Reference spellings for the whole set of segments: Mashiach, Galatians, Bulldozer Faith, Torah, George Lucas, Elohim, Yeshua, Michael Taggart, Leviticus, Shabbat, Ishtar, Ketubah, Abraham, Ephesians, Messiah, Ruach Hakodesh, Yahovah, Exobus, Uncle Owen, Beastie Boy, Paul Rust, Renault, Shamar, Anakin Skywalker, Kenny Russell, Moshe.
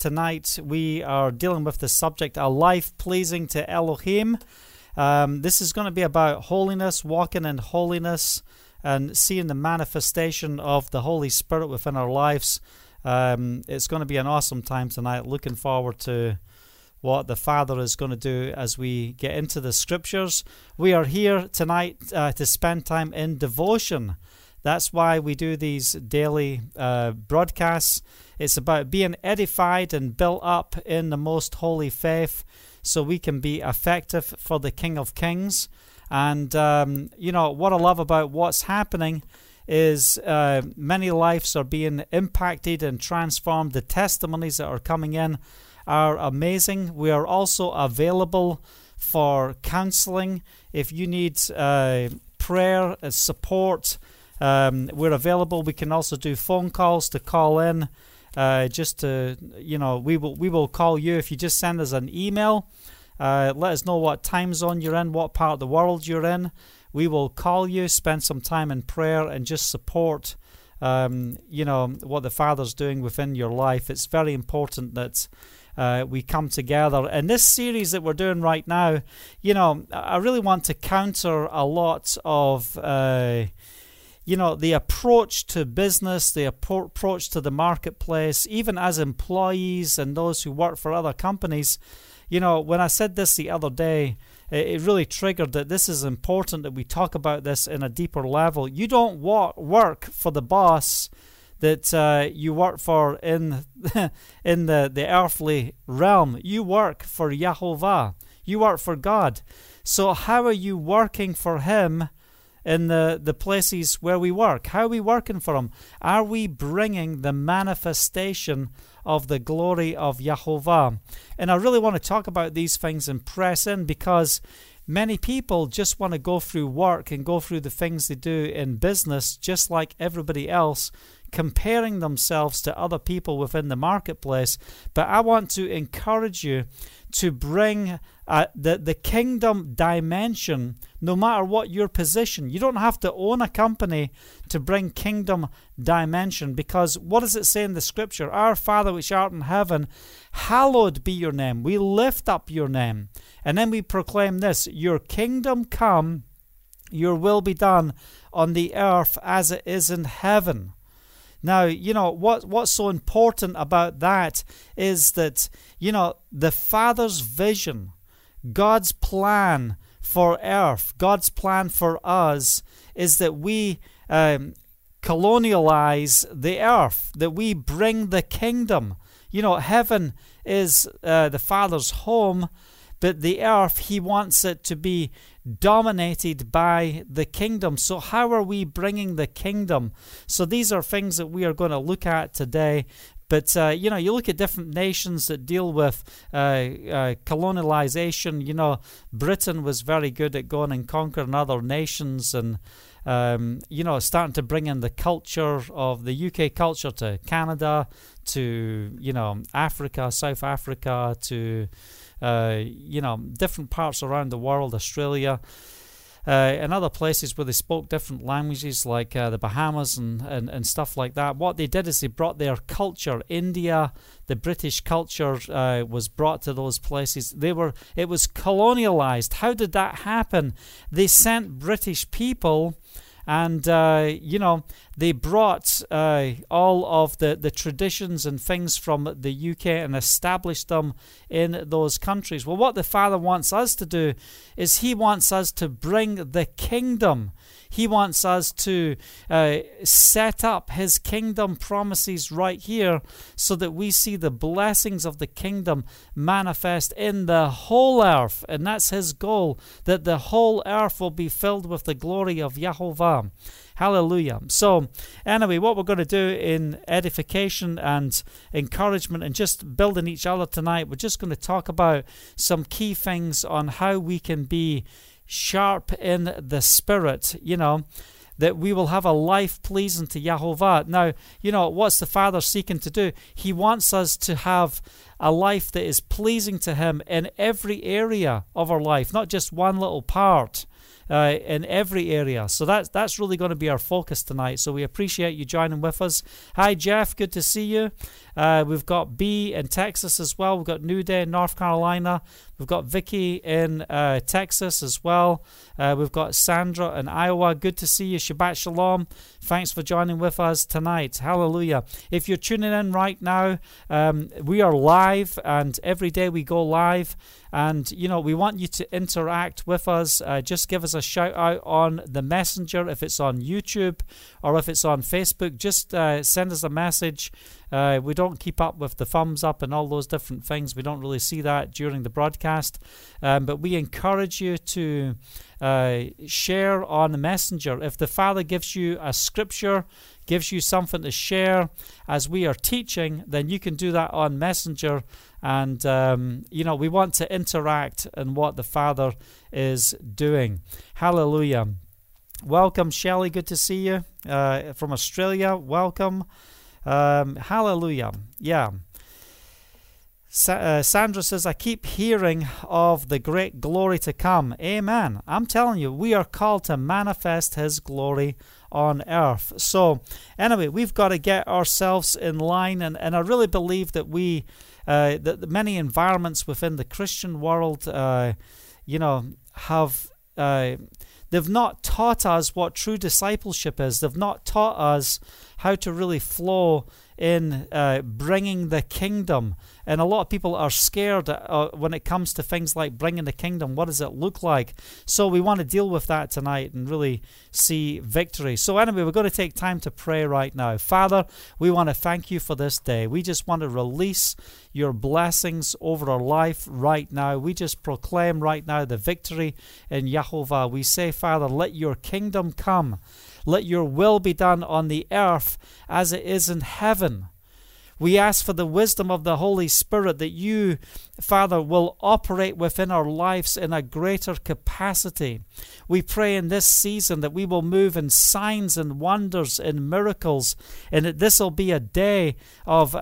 Tonight we are dealing with the subject, a life pleasing to Elohim. This is going to be about holiness, walking in holiness, and seeing the manifestation of the Holy Spirit within our lives. It's going to be an awesome time tonight. Looking forward to what the Father is going to do as we get into the Scriptures. We are here tonight to spend time in devotion. That's why we do these daily broadcasts. It's about being edified and built up in the most holy faith so we can be effective for the King of Kings. And, you know, what I love about what's happening is many lives are being impacted and transformed. The testimonies that are coming in are amazing. We are also available for counseling. If you need prayer and support, we're available. We can also do phone calls to call in. Just to, you know, we will call you. If you just send us an email, let us know what time zone you're in, what part of the world you're in. We will call you, spend some time in prayer, and just support, you know, what the Father's doing within your life. It's very important that we come together. And this series that we're doing right now, you know, I really want to counter a lot of... you know, the approach to business, the approach to the marketplace, even as employees and those who work for other companies. You know, when I said this the other day, it really triggered that this is important that we talk about this in a deeper level. You don't work for the boss that you work for in the earthly realm. You work for Yahovah. You work for God. So how are you working for Him in the places where we work? How are we working for Him? Are we bringing the manifestation of the glory of Yahovah? And I really want to talk about these things and press in, because many people just want to go through work and go through the things they do in business just like everybody else, comparing themselves to other people within the marketplace. But I want to encourage you to bring the kingdom dimension, no matter what your position. You don't have to own a company to bring kingdom dimension, because what does it say in the Scripture? Our Father which art in heaven, hallowed be your name. We lift up your name. And then we proclaim this: your kingdom come, your will be done on the earth as it is in heaven. Now, you know, what's so important about that is that, you know, the Father's vision, God's plan for earth, God's plan for us, is that we colonialize the earth, that we bring the kingdom. You know, heaven is the Father's home, but the earth, He wants it to be dominated by the kingdom. So how are we bringing the kingdom? So these are things that we are going to look at today. But, you know, you look at different nations that deal with colonization. You know, Britain was very good at going and conquering other nations and, you know, starting to bring in the culture of the UK culture to Canada, to, you know, Africa, South Africa, to... you know, different parts around the world, Australia, and other places where they spoke different languages, like the Bahamas and stuff like that. What they did is they brought their culture. India, the British culture was brought to those places. It was colonialized. How did that happen? They sent British people, and, you know, they brought all of the traditions and things from the UK and established them in those countries. Well, what the Father wants us to do is He wants us to bring the kingdom. He wants us to set up His kingdom promises right here so that we see the blessings of the kingdom manifest in the whole earth. And that's His goal, that the whole earth will be filled with the glory of Yahovah. Hallelujah. So anyway, what we're going to do in edification and encouragement and just building each other tonight, we're just going to talk about some key things on how we can be sharp in the Spirit, you know, that we will have a life pleasing to Yahovah. Now, you know, what's the Father seeking to do? He wants us to have a life that is pleasing to Him in every area of our life, not just one little part. in every area. So that's really going to be our focus tonight. So we appreciate you joining with us. Hi, Jeff. Good to see you. We've got B in Texas as well. We've got New Day in North Carolina. We've got Vicky in Texas as well. We've got Sandra in Iowa. Good to see you. Shabbat Shalom. Thanks for joining with us tonight. Hallelujah. If you're tuning in right now, we are live, and every day we go live. And, you know, we want you to interact with us. Just give us a shout out on the messenger, if it's on YouTube or if it's on Facebook. Just send us a message. We don't keep up with the thumbs up and all those different things. We don't really see that during the broadcast. But we encourage you to share on the messenger. If the Father gives you a scripture, gives you something to share as we are teaching, then you can do that on messenger. And, you know, we want to interact in what the Father is doing. Hallelujah. Welcome, Shelley. Good to see you from Australia. Welcome. Hallelujah. Yeah. Sandra says, I keep hearing of the great glory to come. Amen. I'm telling you, we are called to manifest His glory on earth. So anyway, we've got to get ourselves in line. And I really believe that we, that many environments within the Christian world, you know, have... They've not taught us what true discipleship is. They've not taught us how to really flow in bringing the kingdom. And a lot of people are scared when it comes to things like bringing the kingdom. What does it look like? So we want to deal with that tonight and really see victory. So anyway, we're going to take time to pray right now. Father, we want to thank you for this day. We just want to release your blessings over our life right now. We just proclaim right now the victory in Yahovah. We say, Father, let your kingdom come. Let your will be done on the earth as it is in heaven. We ask for the wisdom of the Holy Spirit that you, Father, will operate within our lives in a greater capacity. We pray in this season that we will move in signs and wonders and miracles, and that this will be a day of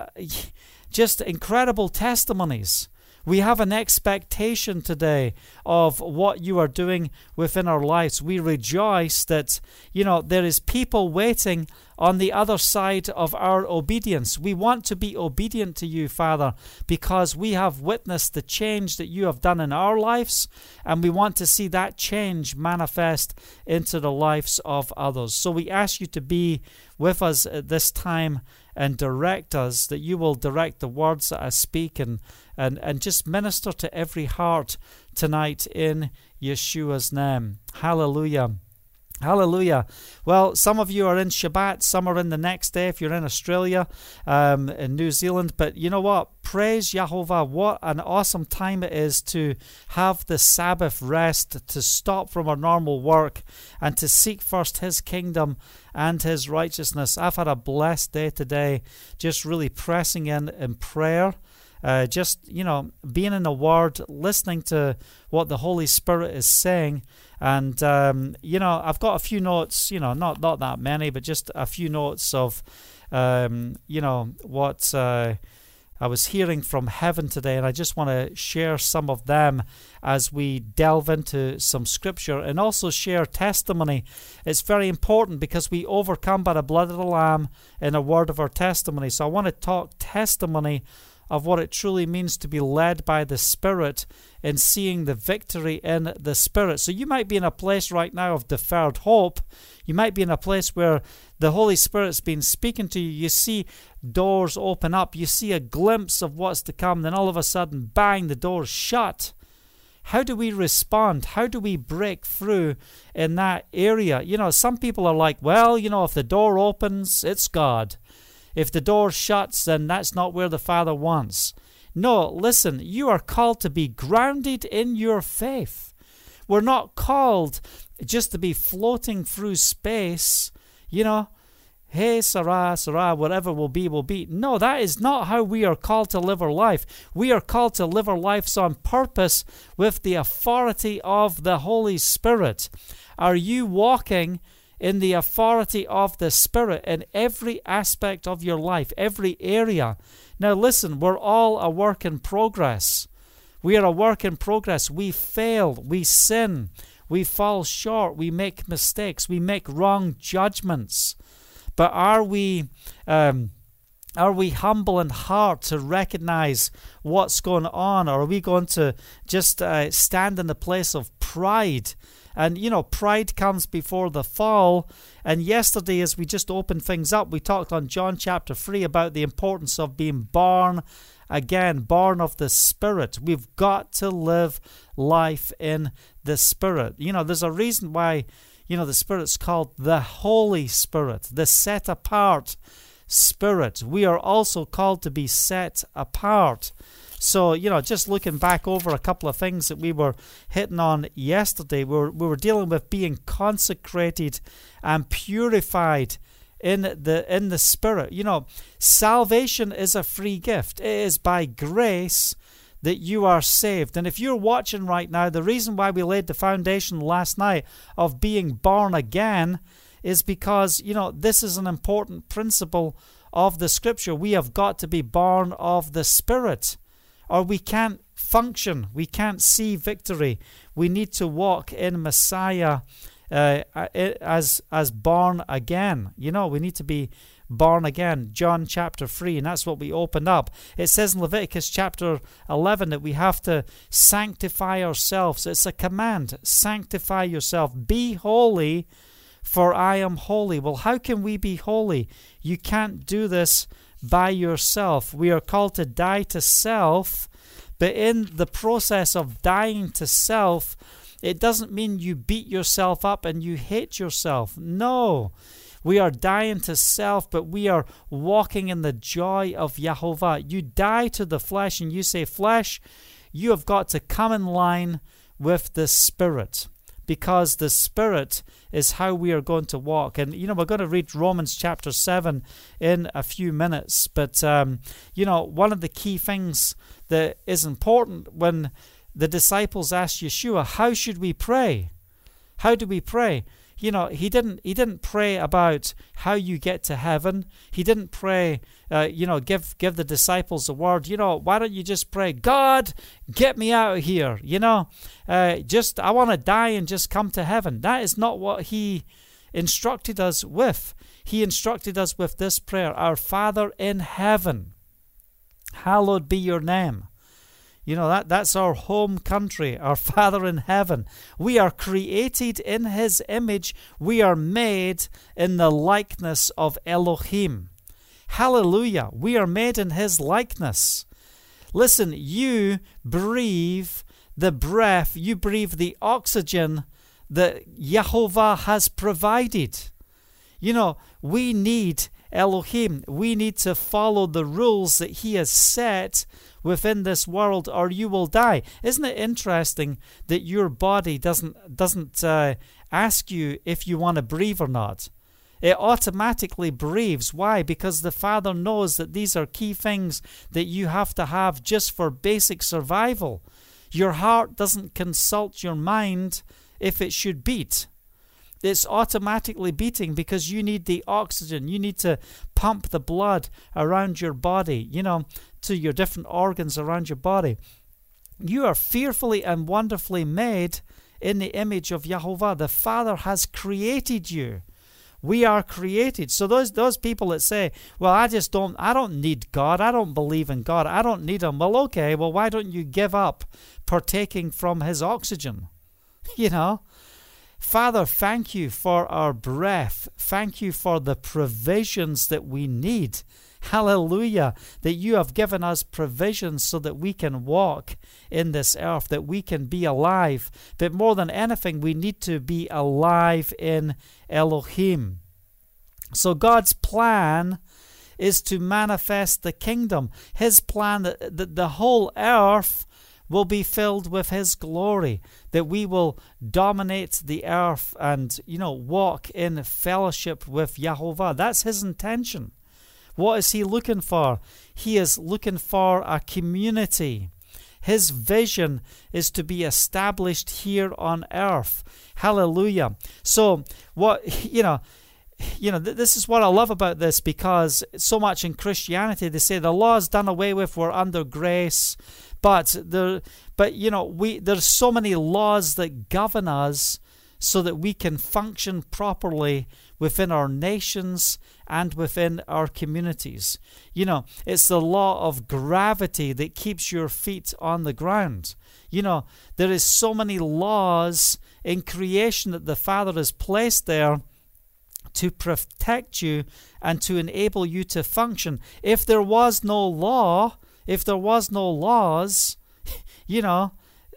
just incredible testimonies. We have an expectation today of what you are doing within our lives. We rejoice that, you know, there is people waiting on the other side of our obedience. We want to be obedient to you, Father, because we have witnessed the change that you have done in our lives, and we want to see that change manifest into the lives of others. So we ask you to be with us at this time and direct us, that you will direct the words that I speak, and just minister to every heart tonight in Yeshua's name. Hallelujah. Hallelujah. Well, some of you are in Shabbat, some are in the next day if you're in Australia, in New Zealand. But you know what? Praise Yahovah. What an awesome time it is to have the Sabbath rest, to stop from our normal work and to seek first His kingdom and His righteousness. I've had a blessed day today, just really pressing in prayer. Just, you know, being in the Word, listening to what the Holy Spirit is saying. And, you know, I've got a few notes, you know, not that many, but just a few notes of, you know, what I was hearing from heaven today. And I just want to share some of them as we delve into some scripture and also share testimony. It's very important because we overcome by the blood of the Lamb and the word of our testimony. So I want to talk testimony of what it truly means to be led by the Spirit and seeing the victory in the Spirit. So you might be in a place right now of deferred hope. You might be in a place where the Holy Spirit's been speaking to you. You see doors open up. You see a glimpse of what's to come. Then all of a sudden, bang, the door's shut. How do we respond? How do we break through in that area? You know, some people are like, well, you know, if the door opens, it's God. If the door shuts, then that's not where the Father wants. No, listen, you are called to be grounded in your faith. We're not called just to be floating through space, you know, hey, Sarah, Sarah, whatever will be, will be. No, that is not how we are called to live our life. We are called to live our lives on purpose with the authority of the Holy Spirit. Are you walking in the authority of the Spirit in every aspect of your life, every area? Now listen, we're all a work in progress. We are a work in progress. We fail. We sin. We fall short. We make mistakes. We make wrong judgments. But are we humble in heart to recognize what's going on? Or are we going to just stand in the place of pride? And, you know, pride comes before the fall. And yesterday, as we just opened things up, we talked on John chapter 3 about the importance of being born again, born of the Spirit. We've got to live life in the Spirit. You know, there's a reason why, you know, the Spirit's called the Holy Spirit, the set-apart Spirit. We are also called to be set apart. So, you know, just looking back over a couple of things that we were hitting on yesterday, we were dealing with being consecrated and purified in the Spirit. You know, salvation is a free gift. It is by grace that you are saved. And if you're watching right now, the reason why we laid the foundation last night of being born again is because, you know, this is an important principle of the Scripture. We have got to be born of the Spirit, or we can't function. We can't see victory. We need to walk in Messiah as born again. You know, we need to be born again. John chapter 3, and that's what we opened up. It says in Leviticus chapter 11 that we have to sanctify ourselves. It's a command. Sanctify yourself. Be holy, for I am holy. Well, how can we be holy? You can't do this by yourself. We are called to die to self, but in the process of dying to self, it doesn't mean you beat yourself up and you hate yourself. No. We are dying to self, but we are walking in the joy of Yahovah. You die to the flesh and you say, flesh, you have got to come in line with the Spirit, because the Spirit is how we are going to walk. And, you know, we're going to read Romans chapter 7 in a few minutes. But, you know, one of the key things that is important when the disciples asked Yeshua, how should we pray? How do we pray? You know, he didn't pray about how you get to heaven. He didn't pray, you know, give the disciples a word. You know, why don't you just pray, God, get me out of here. You know, just I want to die and just come to heaven. That is not what he instructed us with. He instructed us with this prayer. Our Father in heaven, hallowed be your name. You know, that's our home country, our Father in heaven. We are created in His image. We are made in the likeness of Elohim. Hallelujah. We are made in His likeness. Listen, you breathe the breath, you breathe the oxygen that Yahovah has provided. You know, we need Elohim. We need to follow the rules that He has set within this world, or you will die. Isn't it interesting that your body doesn't ask you if you want to breathe or not? It automatically breathes. Why? Because the Father knows that these are key things that you have to have just for basic survival. Your heart doesn't consult your mind if it should beat. It's automatically beating because you need the oxygen. You need to pump the blood around your body, you know, to your different organs around your body. You are fearfully and wonderfully made in the image of Yahovah. The Father has created you. We are created. So those people that say, well, I don't need God. I don't believe in God. I don't need Him. Well, okay, well, why don't you give up partaking from His oxygen? You know? Father, thank you for our breath. Thank you for the provisions that we need. Hallelujah, that you have given us provisions so that we can walk in this earth, that we can be alive. But more than anything, we need to be alive in Elohim. So God's plan is to manifest the kingdom. His plan that the whole earth will be filled with His glory, that we will dominate the earth and, you know, walk in fellowship with Yahovah. That's His intention. What is He looking for? He is looking for a community. His vision is to be established here on earth. Hallelujah. So, what, you know, you know, this is what I love about this, because so much in Christianity they say the law is done away with, we're under grace, but you know, there's so many laws that govern us so that we can function properly within our nations and within our communities. You know, it's the law of gravity that keeps your feet on the ground. You know, there is so many laws in creation that the Father has placed there to protect you and to enable you to function. If there was no law, if there was no laws, you know,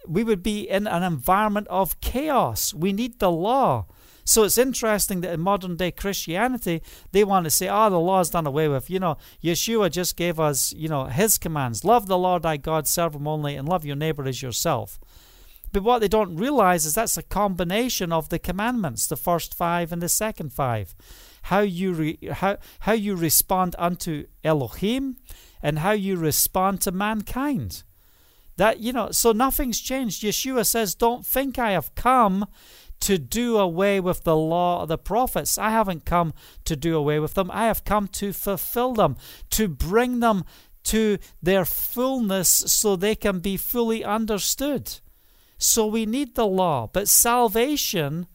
we would be in an environment of chaos. We need the law. So it's interesting that in modern day Christianity, they want to say, the law is done away with. You know, Yeshua just gave us, you know, his commands. Love the Lord thy God, serve him only, and love your neighbor as yourself. But what they don't realize is that's a combination of the commandments, the first five and the second five. How you respond unto Elohim and how you respond to mankind. That, you know, so nothing's changed. Yeshua says, don't think I have come to do away with the law of the prophets. I haven't come to do away with them. I have come to fulfill them, to bring them to their fullness so they can be fully understood. So we need the law, but salvation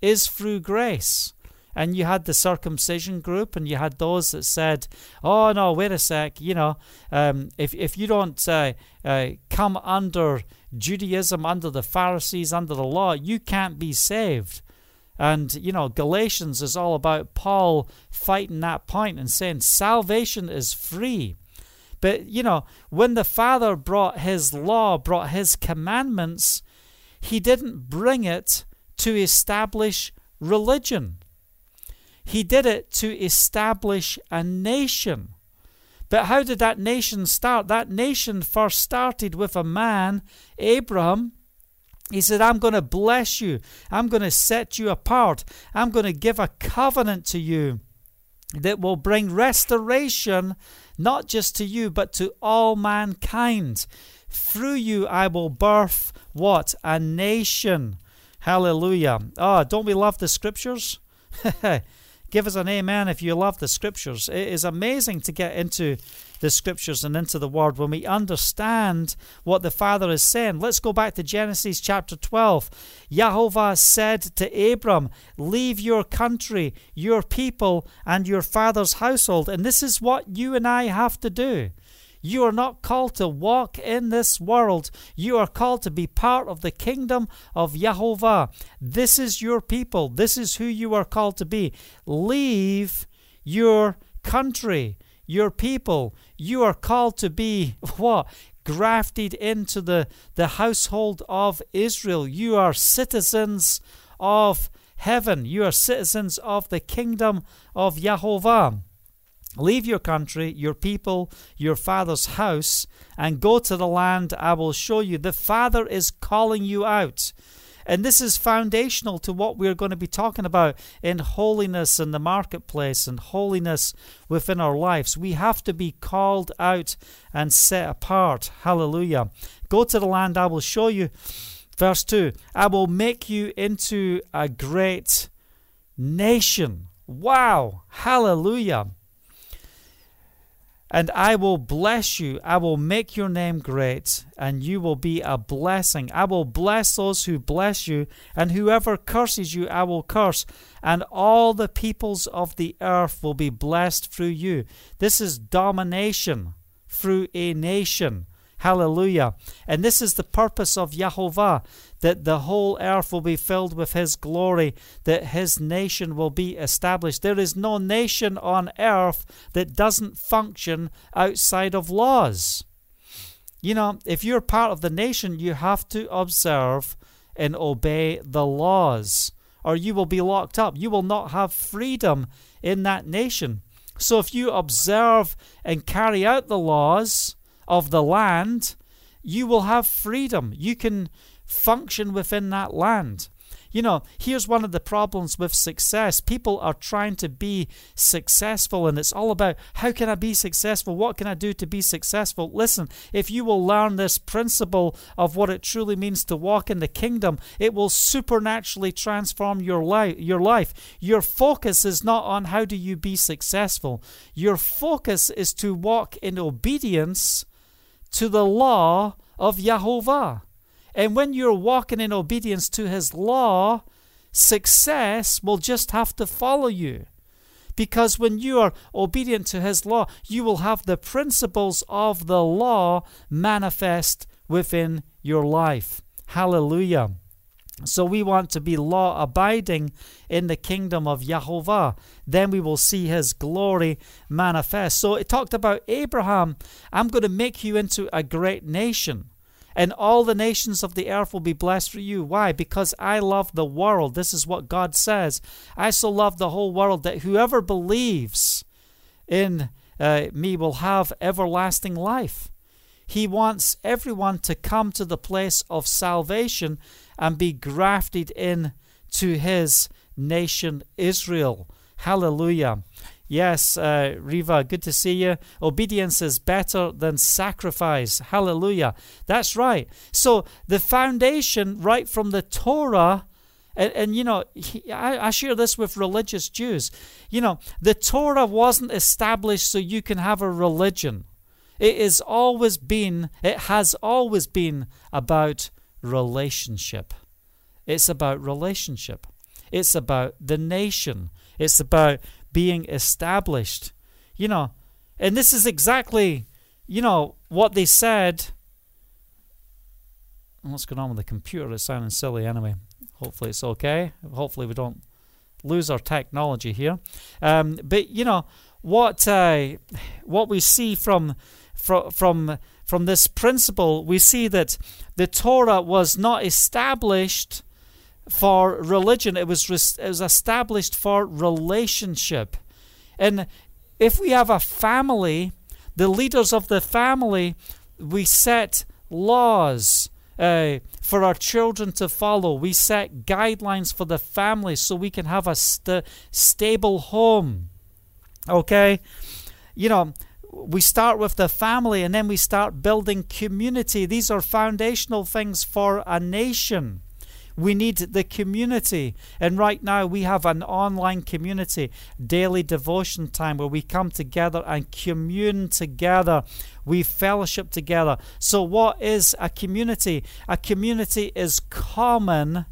is through grace. And you had the circumcision group, and you had those that said, oh, no, wait a sec, you know, if you don't come under Judaism, under the Pharisees, under the law, you can't be saved. And, you know, Galatians is all about Paul fighting that point and saying salvation is free. But, you know, when the Father brought his law, brought his commandments, he didn't bring it to establish religion. He did it to establish a nation. But how did that nation start? That nation first started with a man, Abraham. He said, I'm going to bless you. I'm going to set you apart. I'm going to give a covenant to you that will bring restoration, not just to you, but to all mankind. Through you, I will birth what? A nation. Hallelujah. Oh, don't we love the scriptures? Give us an amen if you love the scriptures. It is amazing to get into the scriptures and into the word when we understand what the Father is saying. Let's go back to Genesis chapter 12. Yahovah said to Abram, leave your country, your people, and your father's household. And this is what you and I have to do. You are not called to walk in this world. You are called to be part of the kingdom of Yahovah. This is your people. This is who you are called to be. Leave your country, your people. You are called to be what? Grafted into the household of Israel. You are citizens of heaven. You are citizens of the kingdom of Yahovah. Leave your country, your people, your father's house, and go to the land I will show you. The Father is calling you out. And this is foundational to what we're going to be talking about in holiness in the marketplace and holiness within our lives. We have to be called out and set apart. Hallelujah. Go to the land I will show you. Verse 2, I will make you into a great nation. Wow. Hallelujah. And I will bless you. I will make your name great, and you will be a blessing. I will bless those who bless you, and whoever curses you, I will curse. And all the peoples of the earth will be blessed through you. This is domination through a nation. Hallelujah. And this is the purpose of Yahovah, that the whole earth will be filled with his glory, that his nation will be established. There is no nation on earth that doesn't function outside of laws. You know, if you're part of the nation, you have to observe and obey the laws, or you will be locked up. You will not have freedom in that nation. So if you observe and carry out the laws of the land, you will have freedom. You can function within that land. You know, here's one of the problems with success. People are trying to be successful, and it's all about, how can I be successful? What can I do to be successful? Listen, if you will learn this principle of what it truly means to walk in the kingdom, it will supernaturally transform your life. Your focus is not on how do you be successful. Your focus is to walk in obedience to the law of Yahovah. And when you're walking in obedience to his law, success will just have to follow you. Because when you are obedient to his law, you will have the principles of the law manifest within your life. Hallelujah. So we want to be law-abiding in the kingdom of Yahovah. Then we will see his glory manifest. So it talked about Abraham. I'm going to make you into a great nation, and all the nations of the earth will be blessed for you. Why? Because I love the world. This is what God says. I so love the whole world that whoever believes in me will have everlasting life. He wants everyone to come to the place of salvation and be grafted in to his nation Israel. Hallelujah. Yes, Riva, good to see you. Obedience is better than sacrifice. Hallelujah. That's right. So the foundation right from the Torah, and you know, I share this with religious Jews. You know, the Torah wasn't established so you can have a religion. It has always been about relationship. It's about relationship. It's about the nation. It's about being established. You know, and this is exactly, you know, what they said. What's going on with the computer? It's sounding silly anyway. Hopefully it's okay. Hopefully we don't lose our technology here. But, you know, what we see from this principle, we see that the Torah was not established for religion. It was established for relationship. And if we have a family, the leaders of the family, we set laws for our children to follow. We set guidelines for the family so we can have a stable home. Okay? You know, we start with the family, and then we start building community. These are foundational things for a nation. We need the community. And right now we have an online community, daily devotion time, where we come together and commune together. We fellowship together. So what is a community? A community is common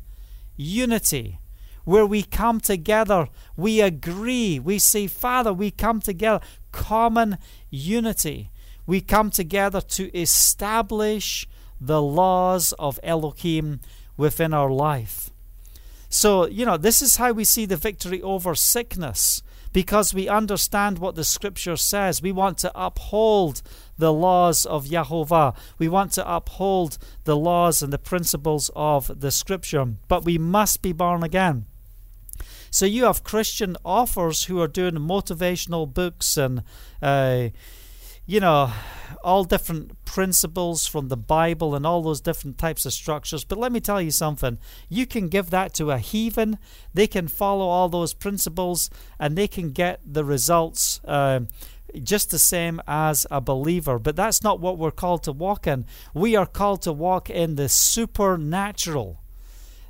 unity, where we come together, we agree, we say, Father, we come together, common unity. We come together to establish the laws of Elohim within our life. So, you know, this is how we see the victory over sickness, because we understand what the Scripture says. We want to uphold the laws of Yahovah. We want to uphold the laws and the principles of the Scripture, but we must be born again. So you have Christian authors who are doing motivational books and, you know, all different principles from the Bible and all those different types of structures. But let me tell you something. You can give that to a heathen. They can follow all those principles and they can get the results just the same as a believer. But that's not what we're called to walk in. We are called to walk in the supernatural.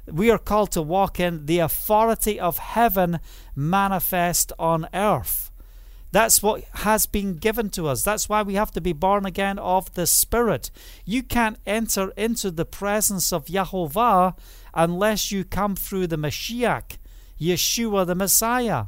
We are called to walk in the authority of heaven manifest on earth. That's what has been given to us. That's why we have to be born again of the Spirit. You can't enter into the presence of Yahovah unless you come through the Mashiach, Yeshua the Messiah.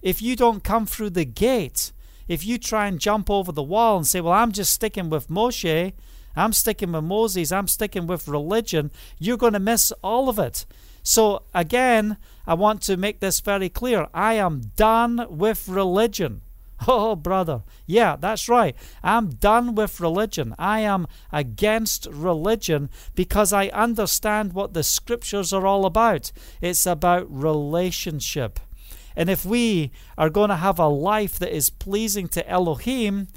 If you don't come through the gate, if you try and jump over the wall and say, well, I'm just sticking with Moshe, I'm sticking with Moses, I'm sticking with religion, you're going to miss all of it. So again, I want to make this very clear. I am done with religion. Oh, brother. Yeah, that's right. I'm done with religion. I am against religion because I understand what the Scriptures are all about. It's about relationship. And if we are going to have a life that is pleasing to Elohim,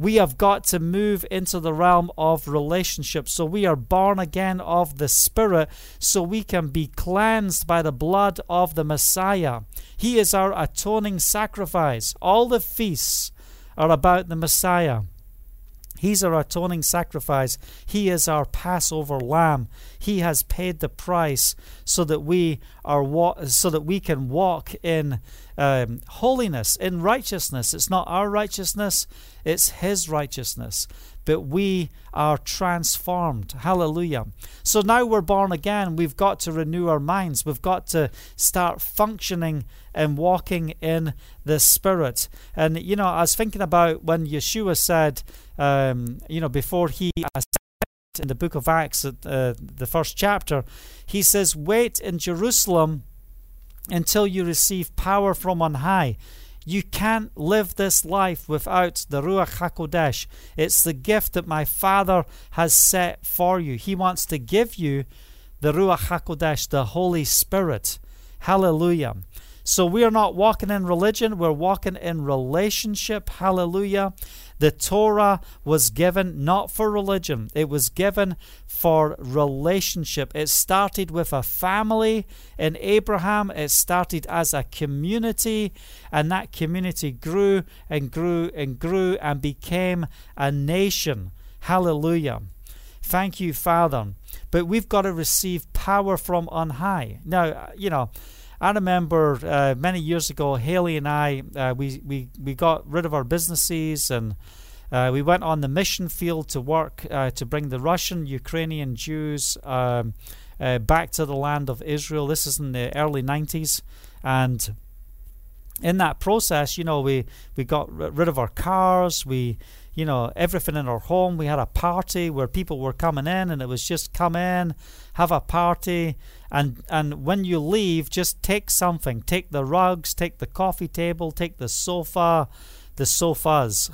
we have got to move into the realm of relationship. So we are born again of the Spirit, so we can be cleansed by the blood of the Messiah. He is our atoning sacrifice. All the feasts are about the Messiah. He's our atoning sacrifice. He is our Passover lamb. He has paid the price so that we can walk in holiness, in righteousness. It's not our righteousness, it's His righteousness. But we are transformed. Hallelujah. So now we're born again. We've got to renew our minds. We've got to start functioning and walking in the Spirit. And, you know, I was thinking about when Yeshua said, before He ascended in the book of Acts, the first chapter, He says, wait in Jerusalem until you receive power from on high. You can't live this life without the Ruach Hakodesh. It's the gift that my Father has set for you. He wants to give you the Ruach Hakodesh, the Holy Spirit. Hallelujah. So we are not walking in religion, we're walking in relationship. Hallelujah. The Torah was given not for religion, it was given for relationship. It started with a family in Abraham, it started as a community, and that community grew and grew and grew and became a nation. Hallelujah. Thank you, Father. But we've got to receive power from on high. Now, you know, I remember many years ago, Haley and I, we got rid of our businesses and we went on the mission field to work to bring the Russian, Ukrainian Jews back to the land of Israel. This is in the early 90s. And in that process, you know, we got rid of our cars, you know, everything in our home. We had a party where people were coming in, and it was just come in, have a party, and when you leave, just take something. Take the rugs, take the coffee table, take the sofa, the sofas,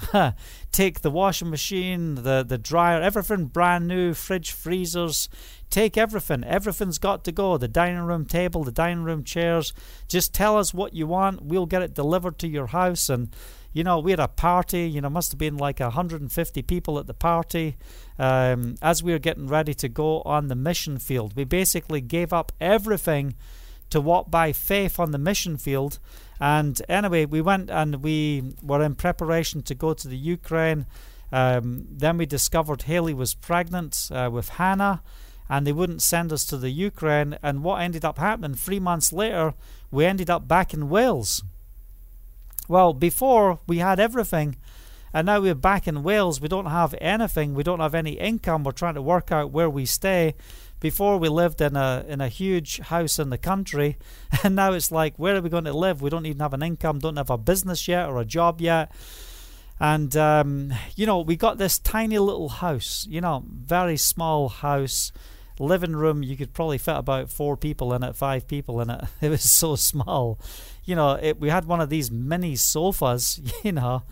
take the washing machine, the dryer, everything brand new, fridge, freezers, take everything. Everything's got to go. The dining room table, the dining room chairs. Just tell us what you want. We'll get it delivered to your house. And you know, we had a party, you know, must have been like 150 people at the party as we were getting ready to go on the mission field. We basically gave up everything to walk by faith on the mission field. And anyway, we went and we were in preparation to go to the Ukraine. Then we discovered Haley was pregnant with Hannah, and they wouldn't send us to the Ukraine. And what ended up happening, 3 months later, we ended up back in Wales. Well, before we had everything, and now we're back in Wales. We don't have anything. We don't have any income. We're trying to work out where we stay. Before we lived in a huge house in the country, and now it's like, where are we going to live? We don't even have an income. Don't have a business yet or a job yet. And you know, we got this tiny little house. You know, very small house, living room. You could probably fit about 5 people in it. It was so small. You know, we had one of these mini sofas, you know.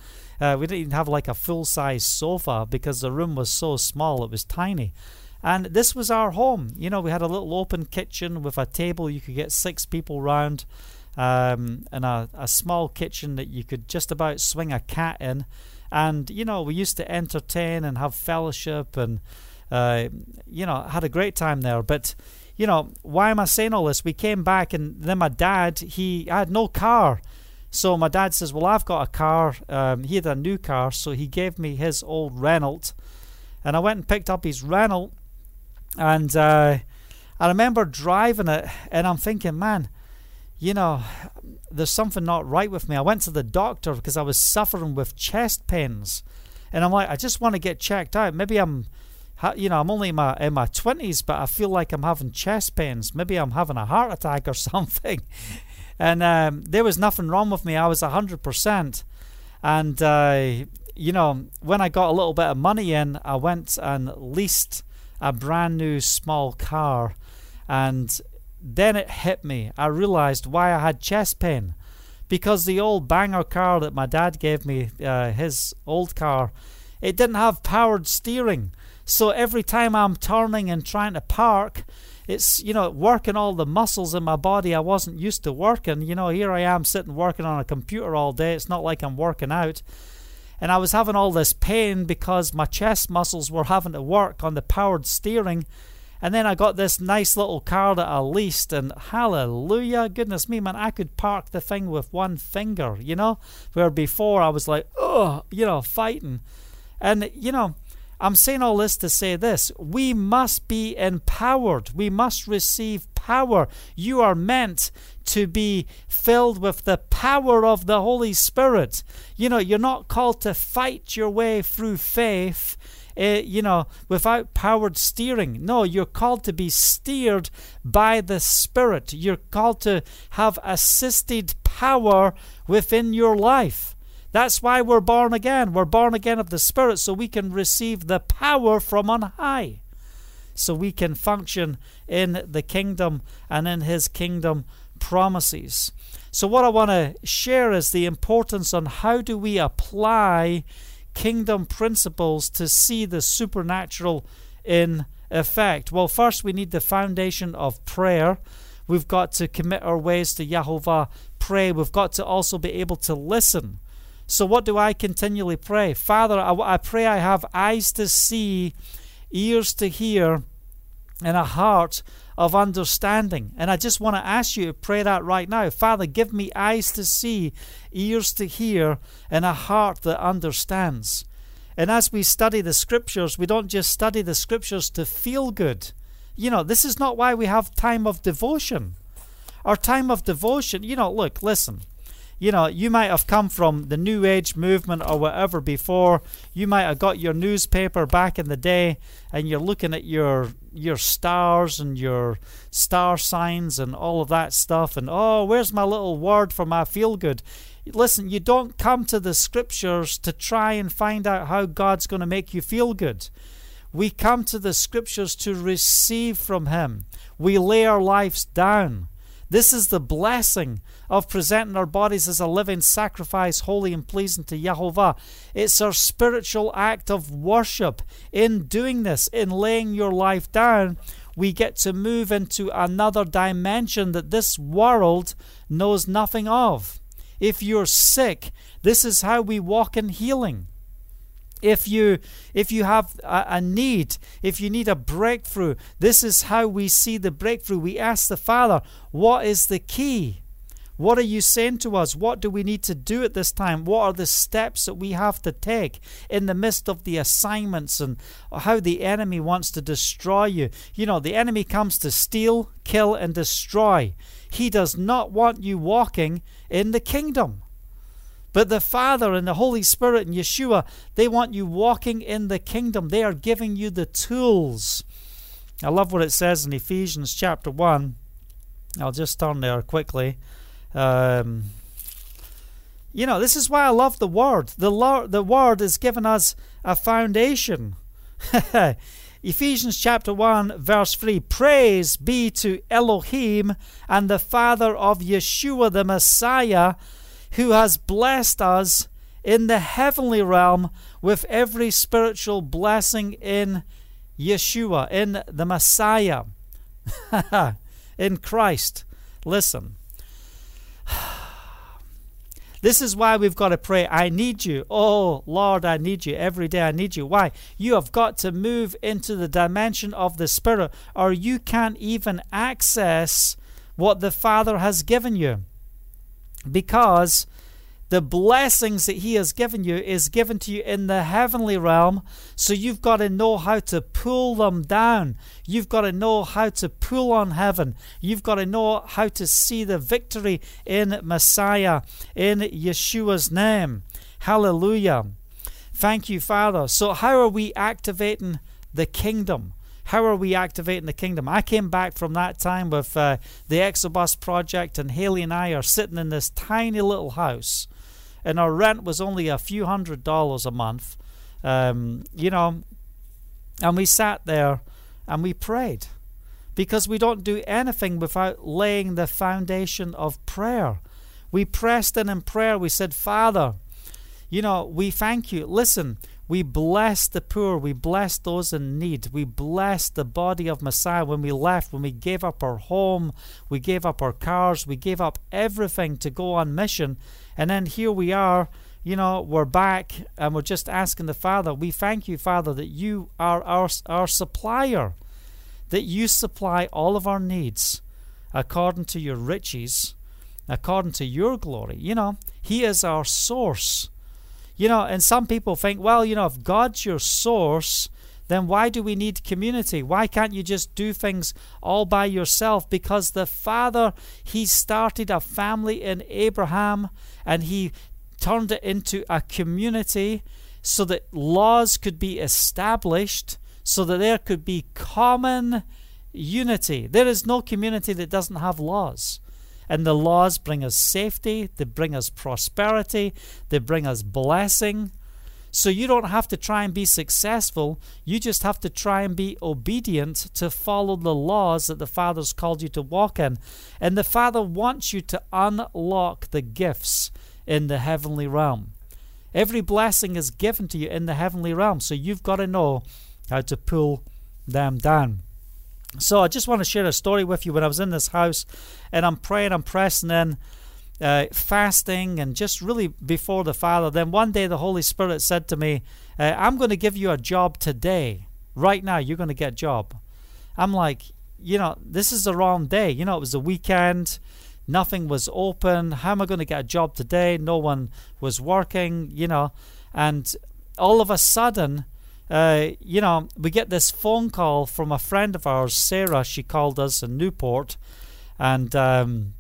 We didn't even have like a full-size sofa because the room was so small, it was tiny. And this was our home. You know, we had a little open kitchen with a table you could get 6 people round, and a small kitchen that you could just about swing a cat in. And, you know, we used to entertain and have fellowship and, you know, had a great time there. But you know, why am I saying all this? We came back, and then my dad, I had no car. So my dad says, well, I've got a car. He had a new car, so he gave me his old Renault. And I went and picked up his Renault, and I remember driving it, and I'm thinking, man, you know, there's something not right with me. I went to the doctor because I was suffering with chest pains. And I'm like, I just want to get checked out. Maybe I'm only in my 20s, but I feel like I'm having chest pains. Maybe I'm having a heart attack or something. And there was nothing wrong with me. I was 100%. And, you know, when I got a little bit of money in, I went and leased a brand new small car. And then it hit me. I realized why I had chest pain. Because the old banger car that my dad gave me, his old car, it didn't have powered steering. So every time I'm turning and trying to park, it's, you know, working all the muscles in my body I wasn't used to working. You know, here I am sitting working on a computer all day. It's not like I'm working out. And I was having all this pain because my chest muscles were having to work on the powered steering. And then I got this nice little car that I leased, and hallelujah, goodness me, man, I could park the thing with one finger, you know, where before I was like, oh, you know, fighting. And, you know, I'm saying all this to say this. We must be empowered. We must receive power. You are meant to be filled with the power of the Holy Spirit. You know, you're not called to fight your way through faith, you know, without powered steering. No, you're called to be steered by the Spirit. You're called to have assisted power within your life. That's why we're born again. We're born again of the Spirit so we can receive the power from on high, so we can function in the kingdom and in His kingdom promises. So what I want to share is the importance on how do we apply kingdom principles to see the supernatural in effect. Well, first we need the foundation of prayer. We've got to commit our ways to Yahovah, pray. We've got to also be able to listen. So what do I continually pray? Father, I pray I have eyes to see, ears to hear, and a heart of understanding. And I just want to ask you to pray that right now. Father, give me eyes to see, ears to hear, and a heart that understands. And as we study the Scriptures, we don't just study the Scriptures to feel good. You know, this is not why we have time of devotion. Our time of devotion, you know, look, listen. You know, you might have come from the New Age movement or whatever before. You might have got your newspaper back in the day, and you're looking at your stars and your star signs and all of that stuff. And, oh, where's my little word for my feel-good? Listen, you don't come to the Scriptures to try and find out how God's going to make you feel good. We come to the Scriptures to receive from Him. We lay our lives down. This is the blessing of presenting our bodies as a living sacrifice, holy and pleasing to Yahovah. It's our spiritual act of worship. In doing this, in laying your life down, we get to move into another dimension that this world knows nothing of. If you're sick, this is how we walk in healing. If you have a need, if you need a breakthrough, this is how we see the breakthrough. We ask the Father, what is the key? What are you saying to us? What do we need to do at this time? What are the steps that we have to take in the midst of the assignments and how the enemy wants to destroy you? You know, the enemy comes to steal, kill, and destroy. He does not want you walking in the kingdom. But the Father and the Holy Spirit and Yeshua, they want you walking in the kingdom. They are giving you the tools. I love what it says in Ephesians chapter 1. I'll just turn there quickly. You know, this is why I love the Word. The Word has given us a foundation. Ephesians chapter 1, verse 3. Praise be to Elohim and the Father of Yeshua the Messiah, who has blessed us in the heavenly realm with every spiritual blessing in Yeshua, in the Messiah, in Christ. Listen, this is why we've got to pray, I need you. Oh, Lord, I need you. Every day I need you. Why? You have got to move into the dimension of the Spirit, or you can't even access what the Father has given you. Because the blessings that He has given you is given to you in the heavenly realm. So you've got to know how to pull them down. You've got to know how to pull on heaven. You've got to know how to see the victory in Messiah, in Yeshua's name. Hallelujah. Thank you, Father. So how are we activating the kingdom? How are we activating the kingdom? I came back from that time with the Exobus project, and Haley and I are sitting in this tiny little house, and our rent was only a few $100s a month, you know, and we sat there and we prayed, because we don't do anything without laying the foundation of prayer. We pressed in prayer. We said, Father, you know, we thank you. Listen, we blessed the poor. We blessed those in need. We blessed the body of Messiah when we left, when we gave up our home, we gave up our cars, we gave up everything to go on mission. And then here we are, you know, we're back and we're just asking the Father, we thank you, Father, that you are our supplier, that you supply all of our needs according to your riches, according to your glory. You know, he is our source. You know, and some people think, well, you know, if God's your source, then why do we need community? Why can't you just do things all by yourself? Because the Father, he started a family in Abraham and he turned it into a community so that laws could be established, so that there could be common unity. There is no community that doesn't have laws. And the laws bring us safety, they bring us prosperity, they bring us blessing. So you don't have to try and be successful. You just have to try and be obedient to follow the laws that the Father's called you to walk in. And the Father wants you to unlock the gifts in the heavenly realm. Every blessing is given to you in the heavenly realm. So you've got to know how to pull them down. So I just want to share a story with you. When I was in this house and I'm praying, I'm pressing in, fasting and just really before the Father, then one day the Holy Spirit said to me, I'm going to give you a job today. Right now you're going to get a job. I'm like, you know, this is the wrong day. You know, it was a weekend, nothing was open. How am I going to get a job today? No one was working, you know. And all of a sudden, you know, we get this phone call from a friend of ours, Sarah. She called us in Newport, and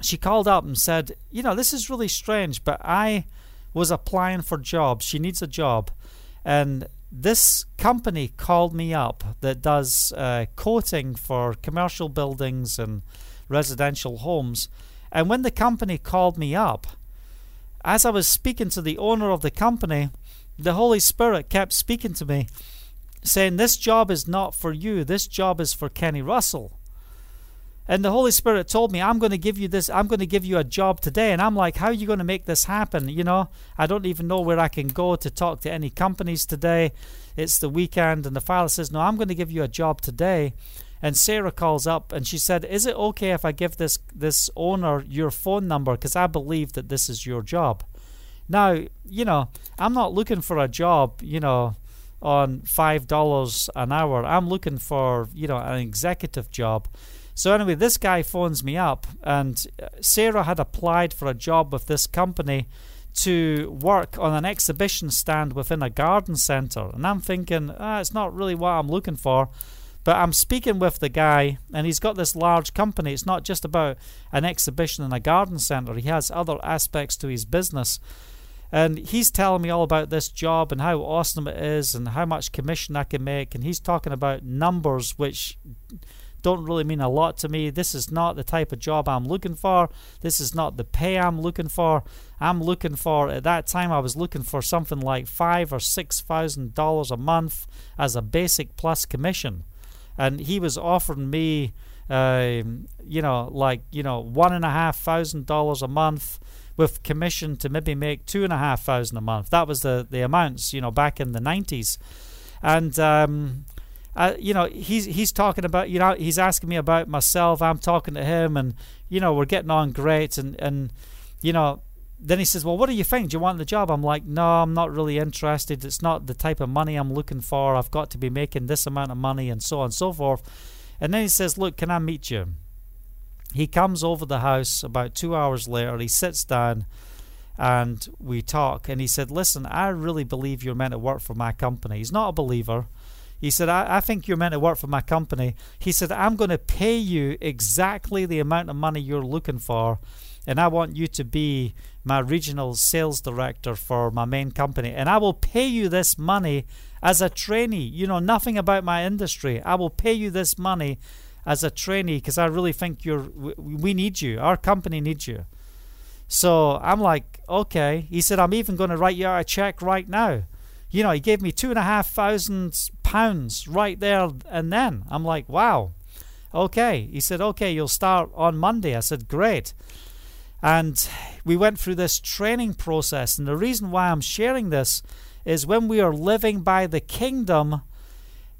she called up and said, you know, this is really strange, but I was applying for jobs. She needs a job. And this company called me up that does coating for commercial buildings and residential homes. And when the company called me up, as I was speaking to the owner of the company, the Holy Spirit kept speaking to me, saying, this job is not for you. This job is for Kenny Russell. And the Holy Spirit told me, I'm going to give you this. I'm going to give you a job today. And I'm like, how are you going to make this happen? You know, I don't even know where I can go to talk to any companies today. It's the weekend. And the Father says, no, I'm going to give you a job today. And Sarah calls up and she said, is it okay if I give this owner your phone number? Because I believe that this is your job. Now, you know, I'm not looking for a job, you know, on $5 an hour. I'm looking for, you know, an executive job. So anyway, this guy phones me up, and Sarah had applied for a job with this company to work on an exhibition stand within a garden center. And I'm thinking, it's not really what I'm looking for. But I'm speaking with the guy, and he's got this large company. It's not just about an exhibition in a garden center. He has other aspects to his business. And he's telling me all about this job and how awesome it is and how much commission I can make. And he's talking about numbers, which don't really mean a lot to me. This is not the type of job I'm looking for. This is not the pay I'm looking for. I'm looking for, at that time, I was looking for something like $5,000 or $6,000 a month as a basic plus commission. And he was offering me, $1,500 a month with commission to maybe make $2,500 a month. That was the amounts, you know, back in the 90s. And he's talking about, you know, he's asking me about myself. I'm talking to him and, you know, we're getting on great. And you know, then he says, well, what do you think? Do you want the job? I'm like, no, I'm not really interested. It's not the type of money I'm looking for. I've got to be making this amount of money and so on and so forth. And then he says, look, can I meet you? He comes over the house about 2 hours later. He sits down and we talk. And he said, listen, I really believe you're meant to work for my company. He's not a believer. He said, I think you're meant to work for my company. He said, I'm going to pay you exactly the amount of money you're looking for, and I want you to be my regional sales director for my main company. And I will pay you this money as a trainee. You know nothing about my industry. I will pay you this money as a trainee because I really think we need you. Our company needs you. So I'm like, okay. He said, I'm even going to write you out a check right now. You know, he gave me £2,500 right there and then. I'm like, wow, okay. He said, okay, you'll start on Monday. I said, great. And we went through this training process. And the reason why I'm sharing this is when we are living by the kingdom,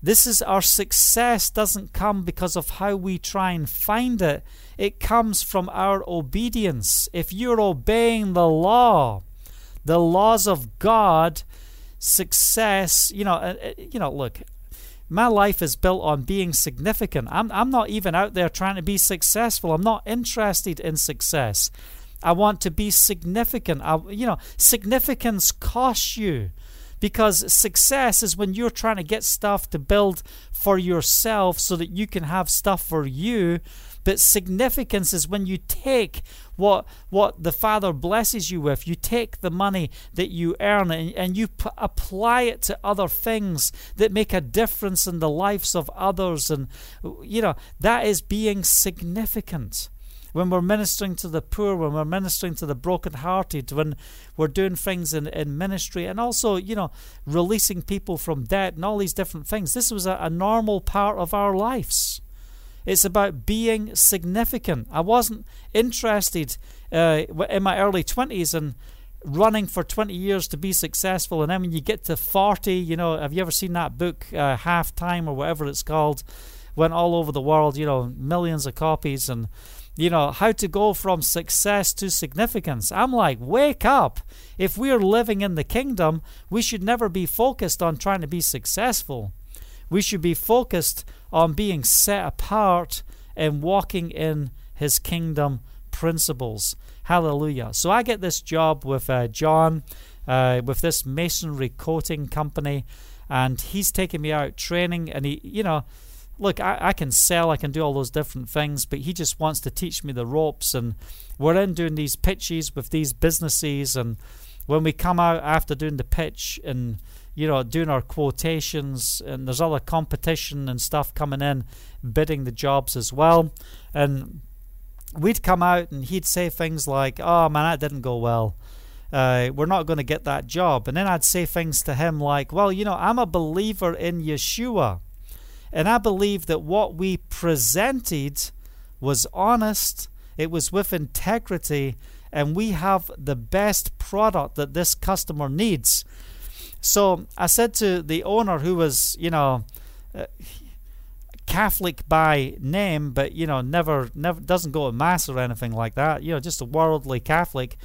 this is our success doesn't come because of how we try and find it. It comes from our obedience. If you're obeying the law, the laws of God, success, look, my life is built on being significant. I'm not even out there trying to be successful. I'm not interested in success. I want to be significant. Significance costs you, because success is when you're trying to get stuff to build for yourself so that you can have stuff for you. But significance is when you take what the Father blesses you with. You take the money that you earn and you apply it to other things that make a difference in the lives of others. And, that is being significant. When we're ministering to the poor, when we're ministering to the brokenhearted, when we're doing things in ministry, and also, releasing people from debt and all these different things. This was a normal part of our lives. It's about being significant. I wasn't interested in my early 20s in running for 20 years to be successful. And then when you get to 40, have you ever seen that book, Half Time or whatever it's called? Went all over the world, millions of copies, and, how to go from success to significance. I'm like, wake up. If we're living in the kingdom, we should never be focused on trying to be successful. We should be focused on being set apart and walking in his kingdom principles. Hallelujah. So I get this job with John, with this masonry coating company, and he's taking me out training, and he, look, I can sell, I can do all those different things, but he just wants to teach me the ropes, and we're in doing these pitches with these businesses, and when we come out after doing the pitch and doing our quotations, and there's other competition and stuff coming in, bidding the jobs as well. And we'd come out and he'd say things like, oh man, that didn't go well. We're not going to get that job. And then I'd say things to him like, well, I'm a believer in Yeshua. And I believe that what we presented was honest, it was with integrity, and we have the best product that this customer needs. So I said to the owner, who was, Catholic by name, but, never doesn't go to mass or anything like that, just a worldly Catholic.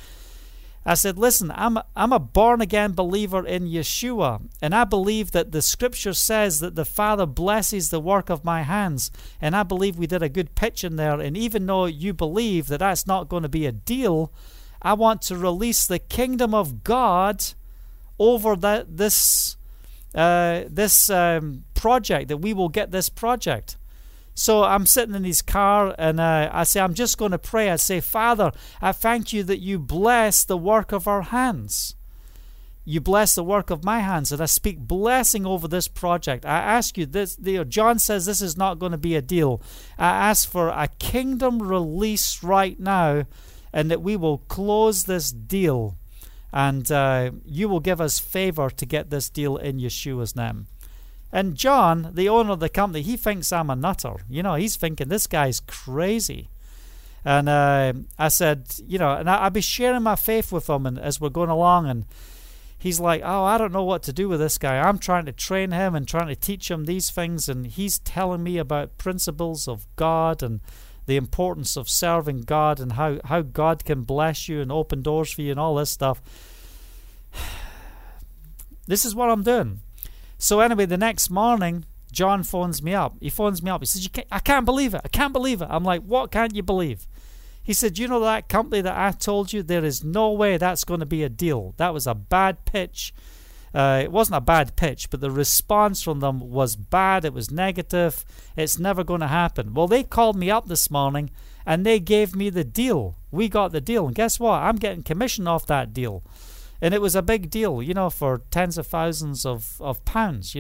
I said, listen, I'm a born-again believer in Yeshua, and I believe that the Scripture says that the Father blesses the work of my hands, and I believe we did a good pitch in there, and even though you believe that that's not going to be a deal, I want to release the kingdom of God over this project, that we will get this project. So I'm sitting in his car, and I say, I'm just going to pray. I say, Father, I thank you that you bless the work of our hands. You bless the work of my hands, and I speak blessing over this project. I ask you, John says this is not going to be a deal. I ask for a kingdom release right now, and that we will close this deal. And you will give us favor to get this deal in Yeshua's name. And John, the owner of the company, he thinks I'm a nutter. He's thinking this guy's crazy. And I said, and I'll be sharing my faith with him, and as we're going along. And he's like, oh, I don't know what to do with this guy. I'm trying to train him and trying to teach him these things. And he's telling me about principles of God and the importance of serving God, and how God can bless you and open doors for you and all this stuff. This is what I'm doing. So anyway, the next morning, John phones me up. He phones me up. He says, I can't believe it. I can't believe it. I'm like, what can't you believe? He said, that company that I told you, there is no way that's going to be a deal. That was a bad pitch. It wasn't a bad pitch, but the response from them was bad. It was negative. It's never going to happen. Well, they called me up this morning, and they gave me the deal. We got the deal. And guess what? I'm getting commission off that deal. And it was a big deal, for tens of thousands of pounds,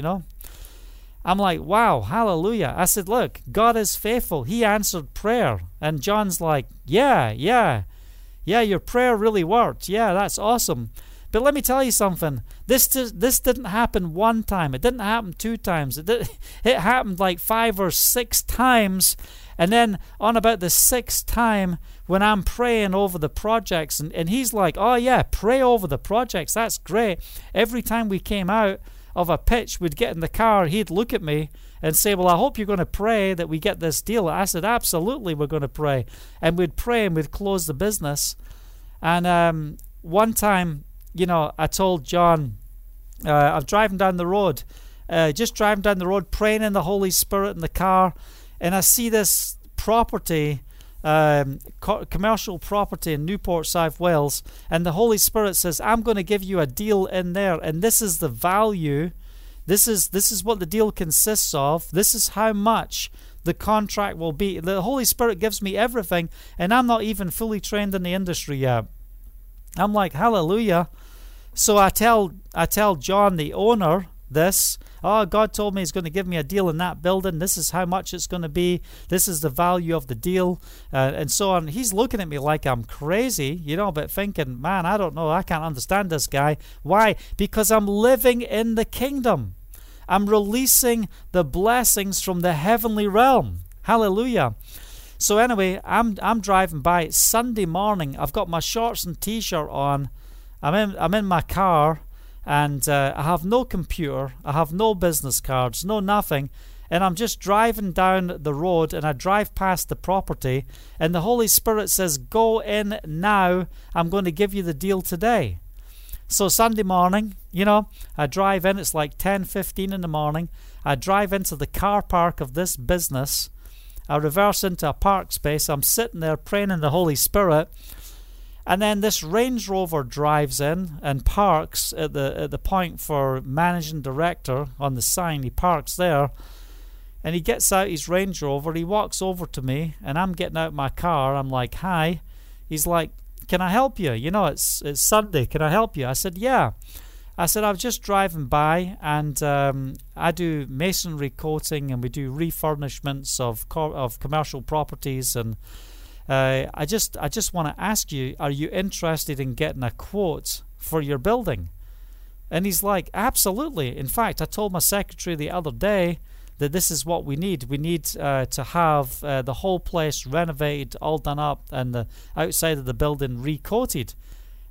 I'm like, wow, hallelujah. I said, look, God is faithful. He answered prayer. And John's like, yeah, your prayer really worked. Yeah, that's awesome. But let me tell you something. This didn't happen one time. It didn't happen two times. It happened like five or six times. And then on about the sixth time, when I'm praying over the projects, and he's like, oh yeah, pray over the projects. That's great. Every time we came out of a pitch, we'd get in the car, he'd look at me and say, well, I hope you're going to pray that we get this deal. I said, absolutely, we're going to pray. And we'd pray, and we'd close the business. And one time, you know, I told John, I'm driving down the road, just driving down the road, praying in the Holy Spirit in the car, and I see this property, commercial property in Newport, South Wales, and the Holy Spirit says, I'm going to give you a deal in there, and this is the value, this is what the deal consists of, this is how much the contract will be. The Holy Spirit gives me everything, and I'm not even fully trained in the industry yet. I'm like, hallelujah. So I tell John, the owner, this. Oh, God told me he's going to give me a deal in that building. This is how much it's going to be. This is the value of the deal, and so on. He's looking at me like I'm crazy, you know, but thinking, man, I don't know. I can't understand this guy. Why? Because I'm living in the kingdom. I'm releasing the blessings from the heavenly realm. Hallelujah. So anyway, I'm driving by. It's Sunday morning. I've got my shorts and T-shirt on. I'm in my car, and I have no computer. I have no business cards, no nothing. And I'm just driving down the road, and I drive past the property, and the Holy Spirit says, go in now. I'm going to give you the deal today. So Sunday morning, you know, I drive in. It's like 10:15 in the morning. I drive into the car park of this business. I reverse into a park space. I'm sitting there praying in the Holy Spirit. And then this Range Rover drives in and parks at the point for managing director on the sign. He parks there. And he gets out his Range Rover. He walks over to me, and I'm getting out my car. I'm like, hi. He's like, can I help you? You know, it's Sunday. Can I help you? I said, yeah. I said, I was just driving by, and I do masonry coating, and we do refurnishments of commercial properties. And I just want to ask you, are you interested in getting a quote for your building? And he's like, absolutely. In fact, I told my secretary the other day that this is what we need. We need to have the whole place renovated, all done up, and the outside of the building recoated.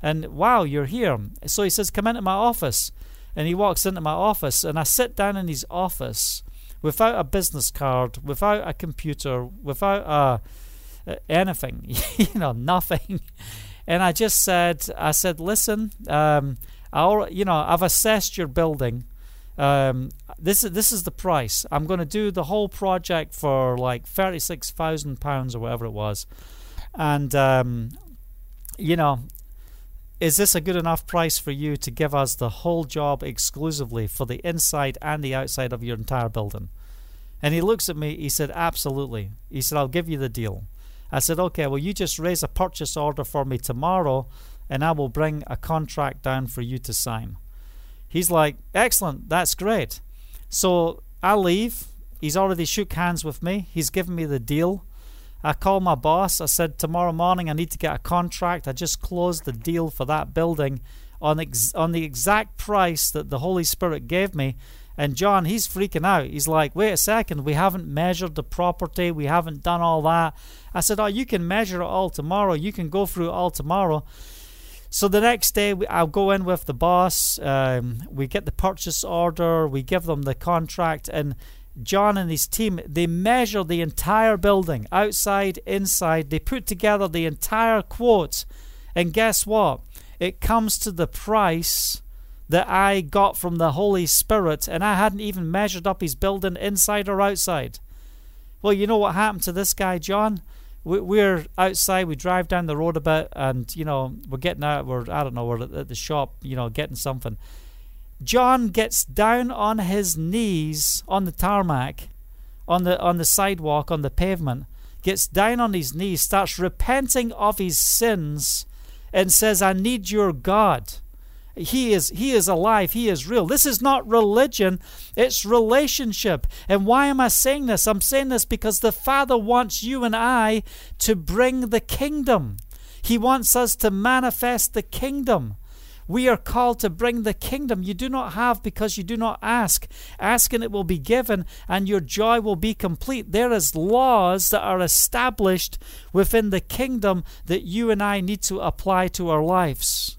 And wow, you're here. So he says, come into my office. And he walks into my office, and I sit down in his office without a business card, without a computer, without anything, you know, nothing. And I said, listen, I've assessed your building. This is the price. I'm going to do the whole project for like £36,000 or whatever it was. And, you know, is this a good enough price for you to give us the whole job exclusively for the inside and the outside of your entire building? And he looks at me. He said, absolutely. He said, I'll give you the deal. I said, okay, well, you just raise a purchase order for me tomorrow, and I will bring a contract down for you to sign. He's like, excellent, that's great. So I leave. He's already shook hands with me. He's given me the deal. I called my boss. I said, tomorrow morning I need to get a contract. I just closed the deal for that building on the exact price that the Holy Spirit gave me. And John, he's freaking out. He's like, wait a second, we haven't measured the property. We haven't done all that. I said, oh, you can measure it all tomorrow. You can go through it all tomorrow. So the next day, I'll go in with the boss. We get the purchase order. We give them the contract. And John and his team, they measure the entire building, outside, inside. They put together the entire quote. And guess what? It comes to the price that I got from the Holy Spirit. And I hadn't even measured up his building inside or outside. Well, you know what happened to this guy, John? We're outside, we drive down the road a bit, and, you know, we're getting out, we're at the shop, you know, getting something. John gets down on his knees on the tarmac, on the sidewalk, on the pavement, gets down on his knees, starts repenting of his sins, and says, I need your God. He is alive. He is real. This is not religion. It's relationship. And why am I saying this? I'm saying this because the Father wants you and I to bring the kingdom. He wants us to manifest the kingdom. We are called to bring the kingdom. You do not have because you do not ask. Ask and it will be given, and your joy will be complete. There is laws that are established within the kingdom that you and I need to apply to our lives.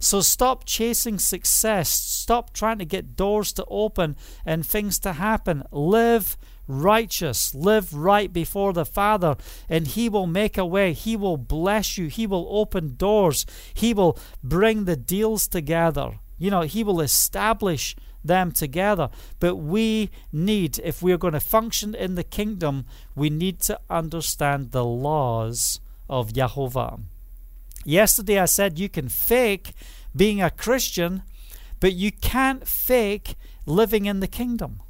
So stop chasing success. Stop trying to get doors to open and things to happen. Live righteous, live right before the Father, and He will make a way. He will bless you. He will open doors. He will bring the deals together. You know, He will establish them together. But we need, if we're going to function in the kingdom, we need to understand the laws of Yahovah. Yesterday I said you can fake being a Christian, but you can't fake living in the kingdom.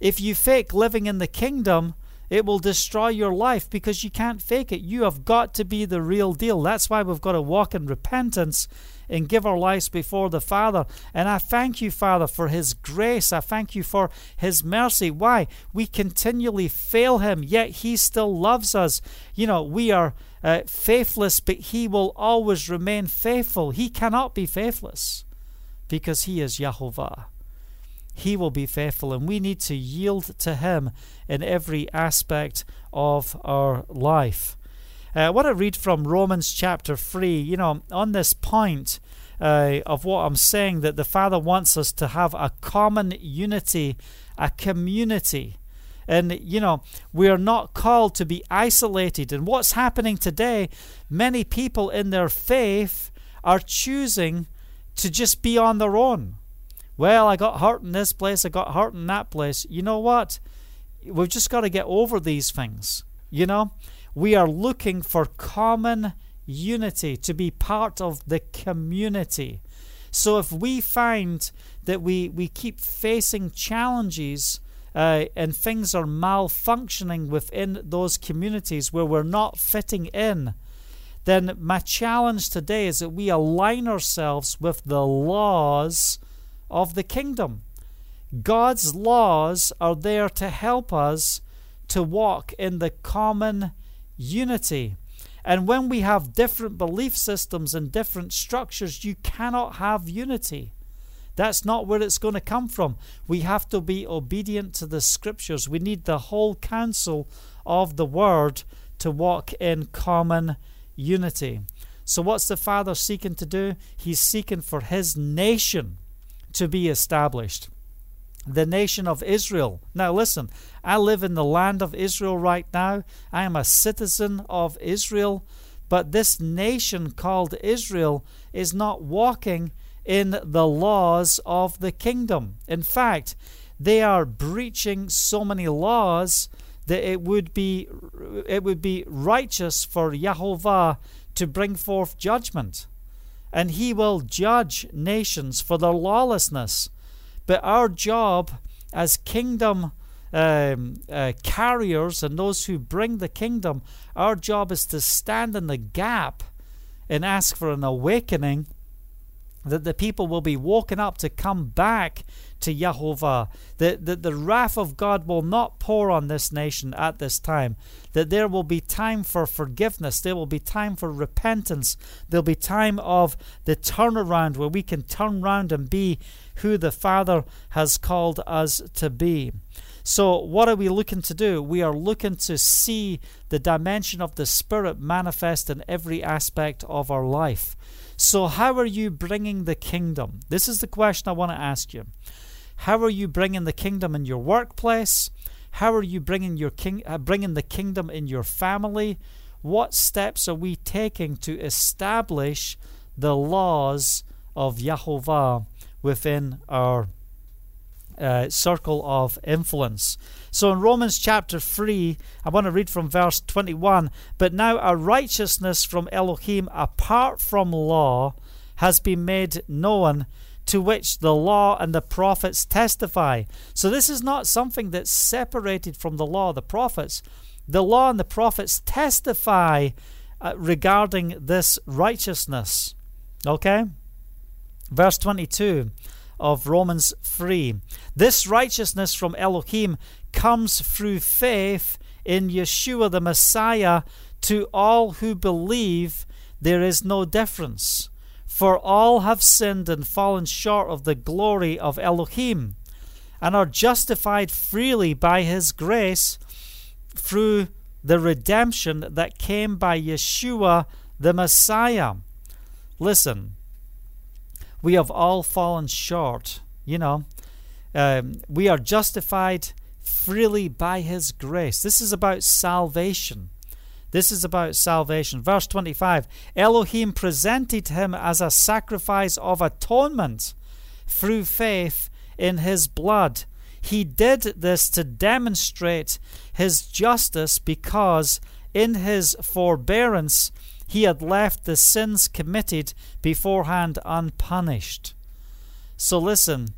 If you fake living in the kingdom, it will destroy your life because you can't fake it. You have got to be the real deal. That's why we've got to walk in repentance and give our lives before the Father. And I thank you, Father, for His grace. I thank you for His mercy. Why? We continually fail Him, yet He still loves us. You know, we are faithless, but He will always remain faithful. He cannot be faithless because He is Yahovah. He will be faithful, and we need to yield to Him in every aspect of our life. I want to read from Romans chapter 3, you know, on this point of what I'm saying, that the Father wants us to have a common unity, a community. And, you know, we are not called to be isolated. And what's happening today, many people in their faith are choosing to just be on their own. Well, I got hurt in this place, I got hurt in that place. You know what? We've just got to get over these things, you know? We are looking for common unity, to be part of the community. So if we find that we keep facing challenges and things are malfunctioning within those communities where we're not fitting in, then my challenge today is that we align ourselves with the laws of the kingdom. God's laws are there to help us to walk in the common unity. And when we have different belief systems and different structures, you cannot have unity. That's not where it's going to come from. We have to be obedient to the scriptures. We need the whole counsel of the word to walk in common unity. So what's the Father seeking to do? He's seeking for His nation to be established, the nation of Israel. Now listen, I live in the land of Israel right now. I am a citizen of Israel, but this nation called Israel is not walking in the laws of the kingdom. In fact, they are breaching so many laws that it would be righteous for Yahovah to bring forth judgment. And He will judge nations for their lawlessness. But our job as kingdom carriers and those who bring the kingdom, our job is to stand in the gap and ask for an awakening, that the people will be woken up to come back to Yahovah, that the wrath of God will not pour on this nation at this time, that there will be time for forgiveness, there will be time for repentance, there'll be time of the turnaround where we can turn round and be who the Father has called us to be. So what are we looking to do? We are looking to see the dimension of the Spirit manifest in every aspect of our life. So how are you bringing the kingdom? This is the question I want to ask you. How are you bringing the kingdom in your workplace? How are you bringing bringing the kingdom in your family? What steps are we taking to establish the laws of Yahovah within our circle of influence? So in Romans chapter 3, I want to read from verse 21. But now a righteousness from Elohim apart from law has been made known, to which the law and the prophets testify. So this is not something that's separated from the law of the prophets. The law and the prophets testify regarding this righteousness. Okay? Verse 22 of Romans 3. This righteousness from Elohim comes through faith in Yeshua the Messiah to all who believe. There is no difference, for all have sinned and fallen short of the glory of Elohim, and are justified freely by His grace through the redemption that came by Yeshua the Messiah. Listen, we have all fallen short, you know. We are justified freely by his grace. This is about salvation. This is about salvation. Verse 25, Elohim presented him as a sacrifice of atonement through faith in his blood. He did this to demonstrate his justice, because in his forbearance he had left the sins committed beforehand unpunished. So listen,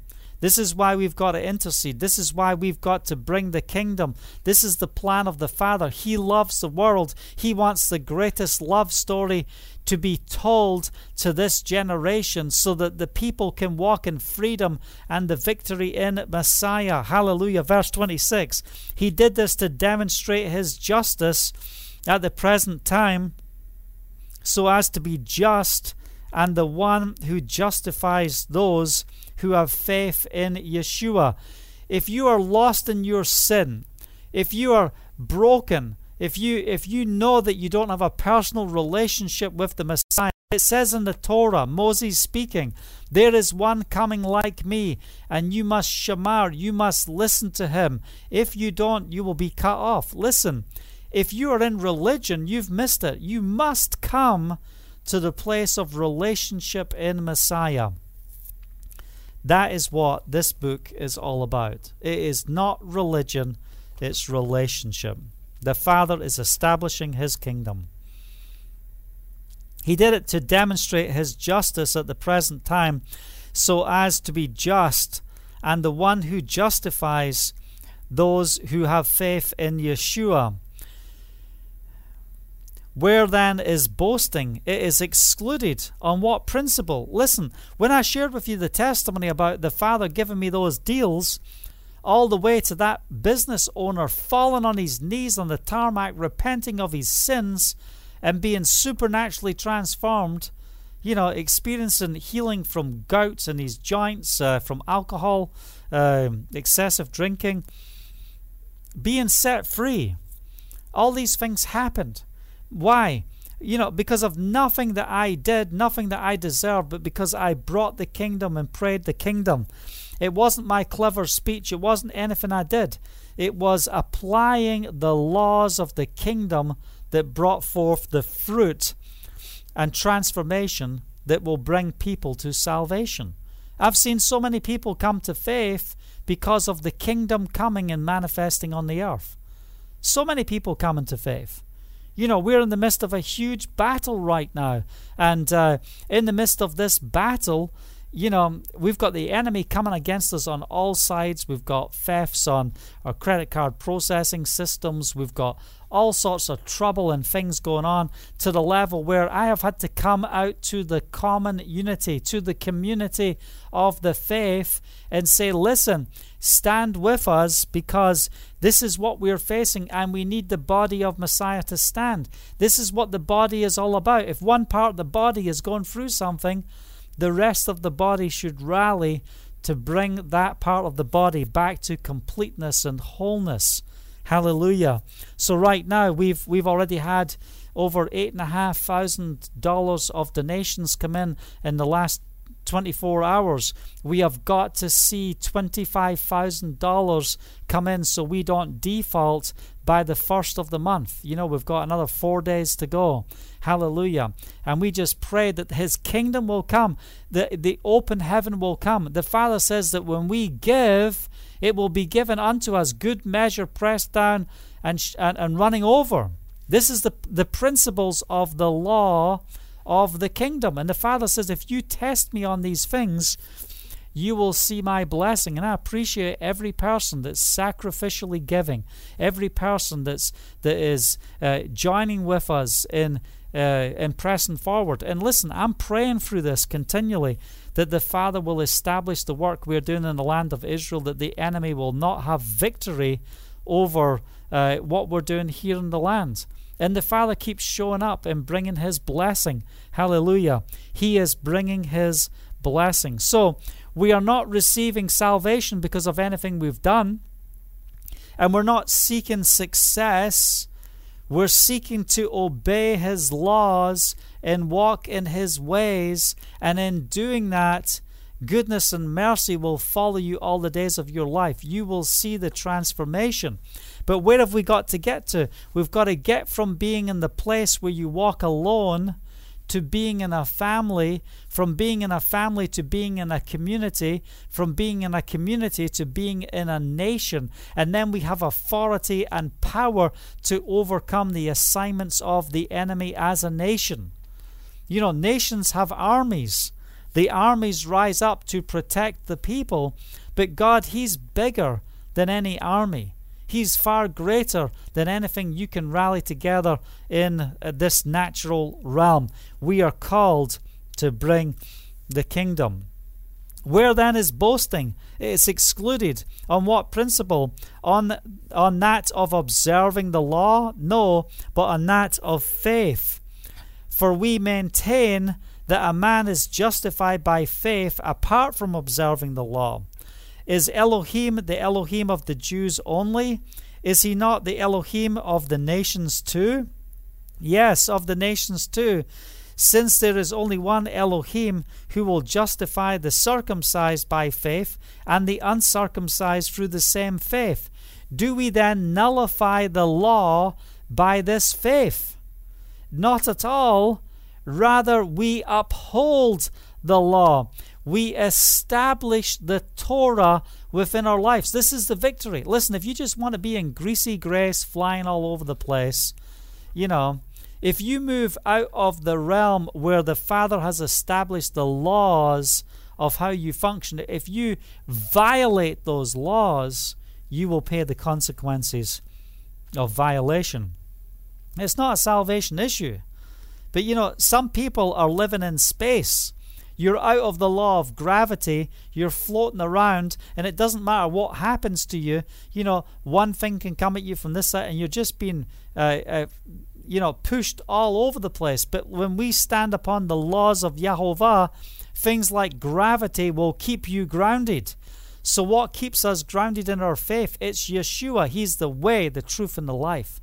this is why we've got to intercede. This is why we've got to bring the kingdom. This is the plan of the Father. He loves the world. He wants the greatest love story to be told to this generation, so that the people can walk in freedom and the victory in Messiah. Hallelujah. Verse 26. He did this to demonstrate his justice at the present time, so as to be just and the one who justifies those who have faith in Yeshua. If you are lost in your sin, if you are broken, if you know that you don't have a personal relationship with the Messiah, it says in the Torah, Moses speaking, there is one coming like me, and you must shamar, you must listen to him. If you don't, you will be cut off. Listen, if you are in religion, you've missed it. You must come to the place of relationship in Messiah. That is what this book is all about. It is not religion, it's relationship. The Father is establishing his kingdom. He did it to demonstrate his justice at the present time, so as to be just and the one who justifies those who have faith in Yeshua. Where then is boasting? It is excluded. On what principle? Listen, when I shared with you the testimony about the Father giving me those deals, all the way to that business owner falling on his knees on the tarmac, repenting of his sins and being supernaturally transformed, you know, experiencing healing from gout in his joints, from alcohol, excessive drinking, being set free. All these things happened. Why? You know, because of nothing that I did, nothing that I deserved, but because I brought the kingdom and prayed the kingdom. It wasn't my clever speech. It wasn't anything I did. It was applying the laws of the kingdom that brought forth the fruit and transformation that will bring people to salvation. I've seen so many people come to faith because of the kingdom coming and manifesting on the earth. So many people coming to faith. You know, we're in the midst of a huge battle right now. And in the midst of this battle, you know, we've got the enemy coming against us on all sides. We've got thefts on our credit card processing systems. We've got all sorts of trouble and things going on, to the level where I have had to come out to the common unity, to the community of the faith, and say, listen, stand with us, because this is what we're facing, and we need the body of Messiah to stand. This is what the body is all about. If one part of the body is going through something, the rest of the body should rally to bring that part of the body back to completeness and wholeness. Hallelujah. So right now we've already had over $8,500 of donations come in the last 24 hours. We have got to see $25,000 come in, so we don't default by the first of the month. You know, we've got another 4 days to go. Hallelujah. And we just pray that his kingdom will come, that the open heaven will come. The Father says that when we give, it will be given unto us, good measure, pressed down and running over. This is the principles of the law of the kingdom. And the Father says, if you test me on these things, you will see my blessing. And I appreciate every person that's sacrificially giving, every person that is joining with us in pressing forward. And listen, I'm praying through this continually, that the Father will establish the work we're doing in the land of Israel, that the enemy will not have victory over what we're doing here in the land. And the Father keeps showing up and bringing his blessing. Hallelujah. He is bringing his blessing. So we are not receiving salvation because of anything we've done, and we're not seeking success. We're seeking to obey his laws and walk in his ways, and in doing that, Goodness and mercy will follow you all the days of your life. You will see the transformation. But where have we got to get to? We've got to get from being in the place where you walk alone to being in a family, from being in a family to being in a community, from being in a community to being in a nation. And then we have authority and power to overcome the assignments of the enemy as a nation. You know, nations have armies. The armies rise up to protect the people, but God, He's bigger than any army. He's far greater than anything you can rally together in this natural realm. We are called to bring the kingdom. Where then is boasting? It's excluded. On what principle? On that of observing the law? No, but on that of faith. For we maintain that a man is justified by faith apart from observing the law. Is Elohim the Elohim of the Jews only? Is he not the Elohim of the nations too? Yes, of the nations too, since there is only one Elohim who will justify the circumcised by faith and the uncircumcised through the same faith. Do we then nullify the law by this faith? Not at all. Rather, we uphold the law. We establish the Torah within our lives. This is the victory. Listen, if you just want to be in greasy grace, flying all over the place, you know, if you move out of the realm where the Father has established the laws of how you function, if you violate those laws, you will pay the consequences of violation. It's not a salvation issue. But, you know, some people are living in space. You're out of the law of gravity, you're floating around, and it doesn't matter what happens to you. You know, one thing can come at you from this side, and you're just being, pushed all over the place. But when we stand upon the laws of Yahovah, things like gravity will keep you grounded. So what keeps us grounded in our faith? It's Yeshua. He's the way, the truth, and the life.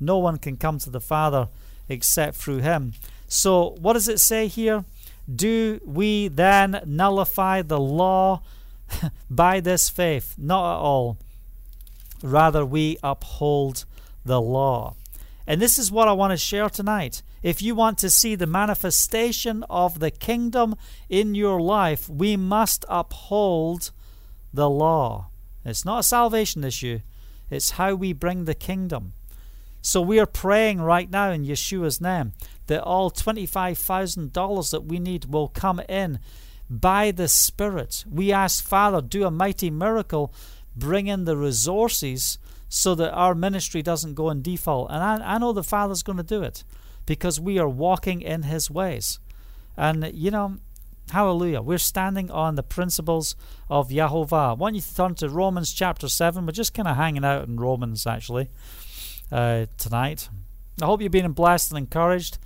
No one can come to the Father except through Him. So what does it say here? Do we then nullify the law by this faith? Not at all. Rather, we uphold the law. And this is what I want to share tonight. If you want to see the manifestation of the kingdom in your life, we must uphold the law. It's not a salvation issue. It's how we bring the kingdom. So we are praying right now in Yeshua's name that all $25,000 that we need will come in by the Spirit. We ask, Father, do a mighty miracle, bring in the resources so that our ministry doesn't go in default. And I know the Father's going to do it because we are walking in His ways. And, you know, hallelujah, we're standing on the principles of Yahovah. Why don't you turn to Romans chapter 7? We're just kind of hanging out in Romans, actually. Tonight. I hope you've been blessed and encouraged.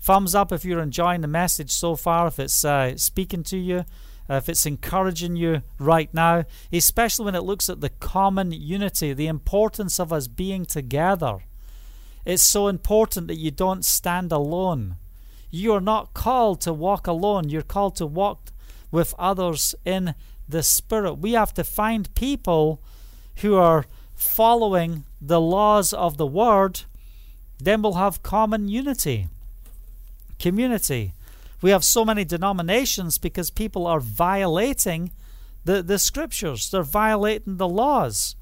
Thumbs up if you're enjoying the message so far, if it's speaking to you, if it's encouraging you right now, especially when it looks at the common unity, the importance of us being together. It's so important that you don't stand alone. You are not called to walk alone. You're called to walk with others in the Spirit. We have to find people who are following the laws of the Word, then we'll have common unity, community. We have so many denominations because people are violating the Scriptures. They're violating the laws.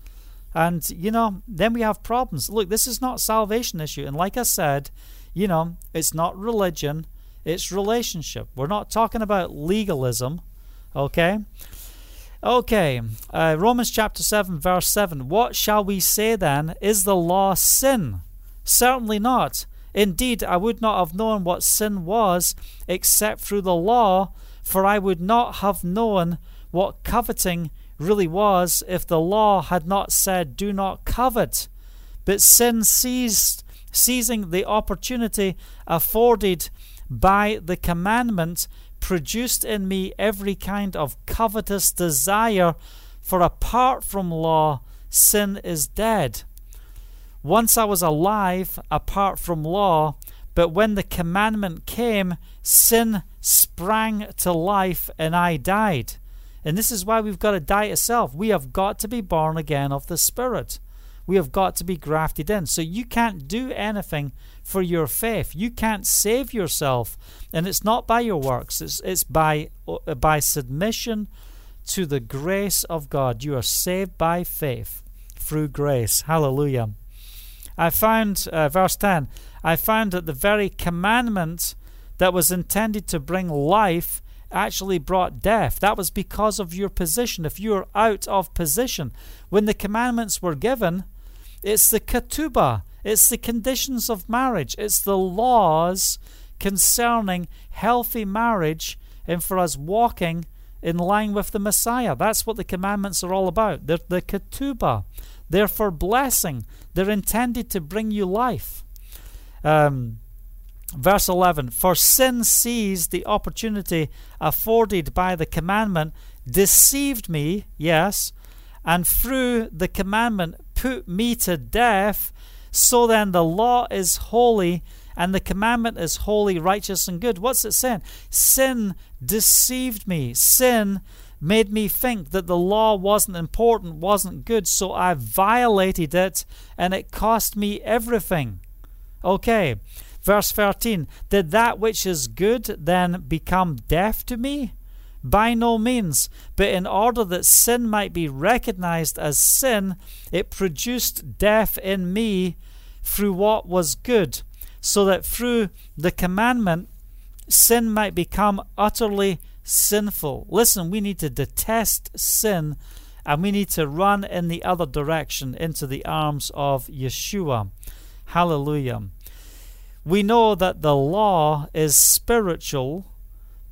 And, you know, then we have problems. Look, this is not a salvation issue. And like I said, you know, it's not religion. It's relationship. We're not talking about legalism, okay? Okay, Romans chapter 7, verse 7. What shall we say then? Is the law sin? Certainly not. Indeed, I would not have known what sin was except through the law, for I would not have known what coveting really was if the law had not said, do not covet. But sin seizing the opportunity afforded by the commandment, produced in me every kind of covetous desire, for apart from law, sin is dead. Once I was alive apart from law, but when the commandment came, sin sprang to life and I died. And this is why we've got to die to self. We have got to be born again of the Spirit. We have got to be grafted in. So you can't do anything for your faith. You can't save yourself. And it's not by your works. It's by submission to the grace of God. You are saved by faith through grace. Hallelujah. I found, verse 10, I found that the very commandment that was intended to bring life actually brought death. That was because of your position. If you are out of position, when the commandments were given, it's the ketubah, it's the conditions of marriage, it's the laws concerning healthy marriage and for us walking in line with the Messiah. That's what the commandments are all about. They're the ketubah. They're for blessing. They're intended to bring you life. Verse 11, for sin seized the opportunity afforded by the commandment, deceived me, yes, and through the commandment put me to death. So then the law is holy and the commandment is holy, righteous, and good. What's it saying? Sin deceived me. Sin made me think that the law wasn't important, wasn't good, so I violated it and it cost me everything. Okay. Verse 13, did that which is good then become death to me? By no means, but in order that sin might be recognized as sin, it produced death in me through what was good, so that through the commandment, sin might become utterly sinful. Listen, we need to detest sin, and we need to run in the other direction, into the arms of Yeshua. Hallelujah. We know that the law is spiritual,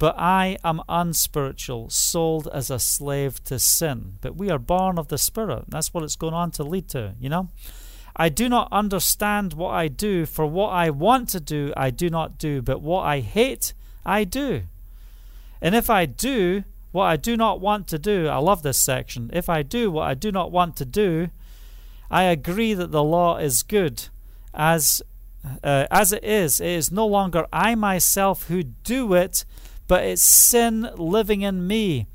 but I am unspiritual, sold as a slave to sin. But we are born of the Spirit. That's what it's going on to lead to, you know. I do not understand what I do, for what I want to do, I do not do, but what I hate, I do. And if I do what I do not want to do, I love this section. If I do what I do not want to do, I agree that the law is good. As it is no longer I myself who do it, but it's sin living in me.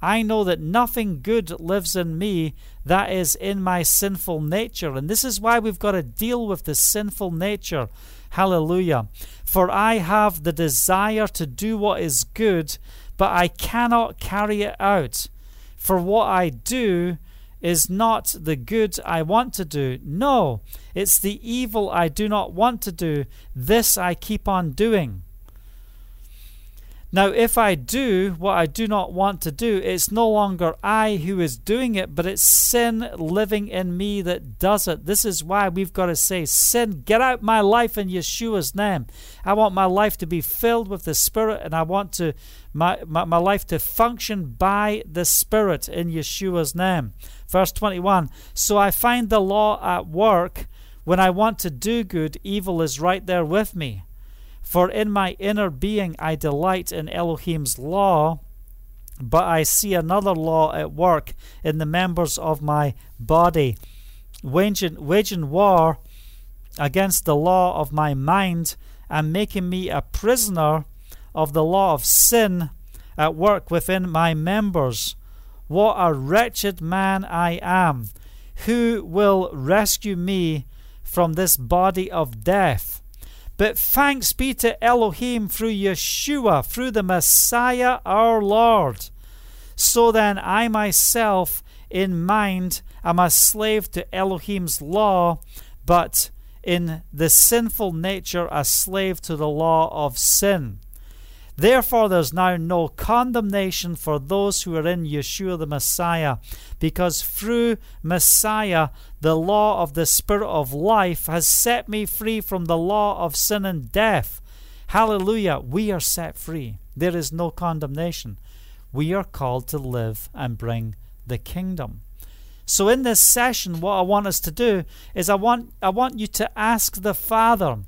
I know that nothing good lives in me, that is in my sinful nature. And this is why we've got to deal with the sinful nature. Hallelujah. For I have the desire to do what is good, but I cannot carry it out. For what I do is not the good I want to do. No, it's the evil I do not want to do. This I keep on doing. Now, if I do what I do not want to do, it's no longer I who is doing it, but it's sin living in me that does it. This is why we've got to say, sin, get out my life in Yeshua's name. I want my life to be filled with the Spirit, and I want to my life to function by the Spirit in Yeshua's name. Verse 21, so I find the law at work. When I want to do good, evil is right there with me. For in my inner being I delight in Elohim's law, but I see another law at work in the members of my body, waging war against the law of my mind and making me a prisoner of the law of sin at work within my members. What a wretched man I am! Who will rescue me from this body of death? But thanks be to Elohim through Yeshua, through the Messiah our Lord. So then I myself in mind am a slave to Elohim's law, but in the sinful nature a slave to the law of sin. Therefore there's now no condemnation for those who are in Yeshua the Messiah, because through Messiah the law of the Spirit of life has set me free from the law of sin and death. Hallelujah, we are set free. There is no condemnation. We are called to live and bring the kingdom. So in this session, what I want us to do is I want you to ask the Father,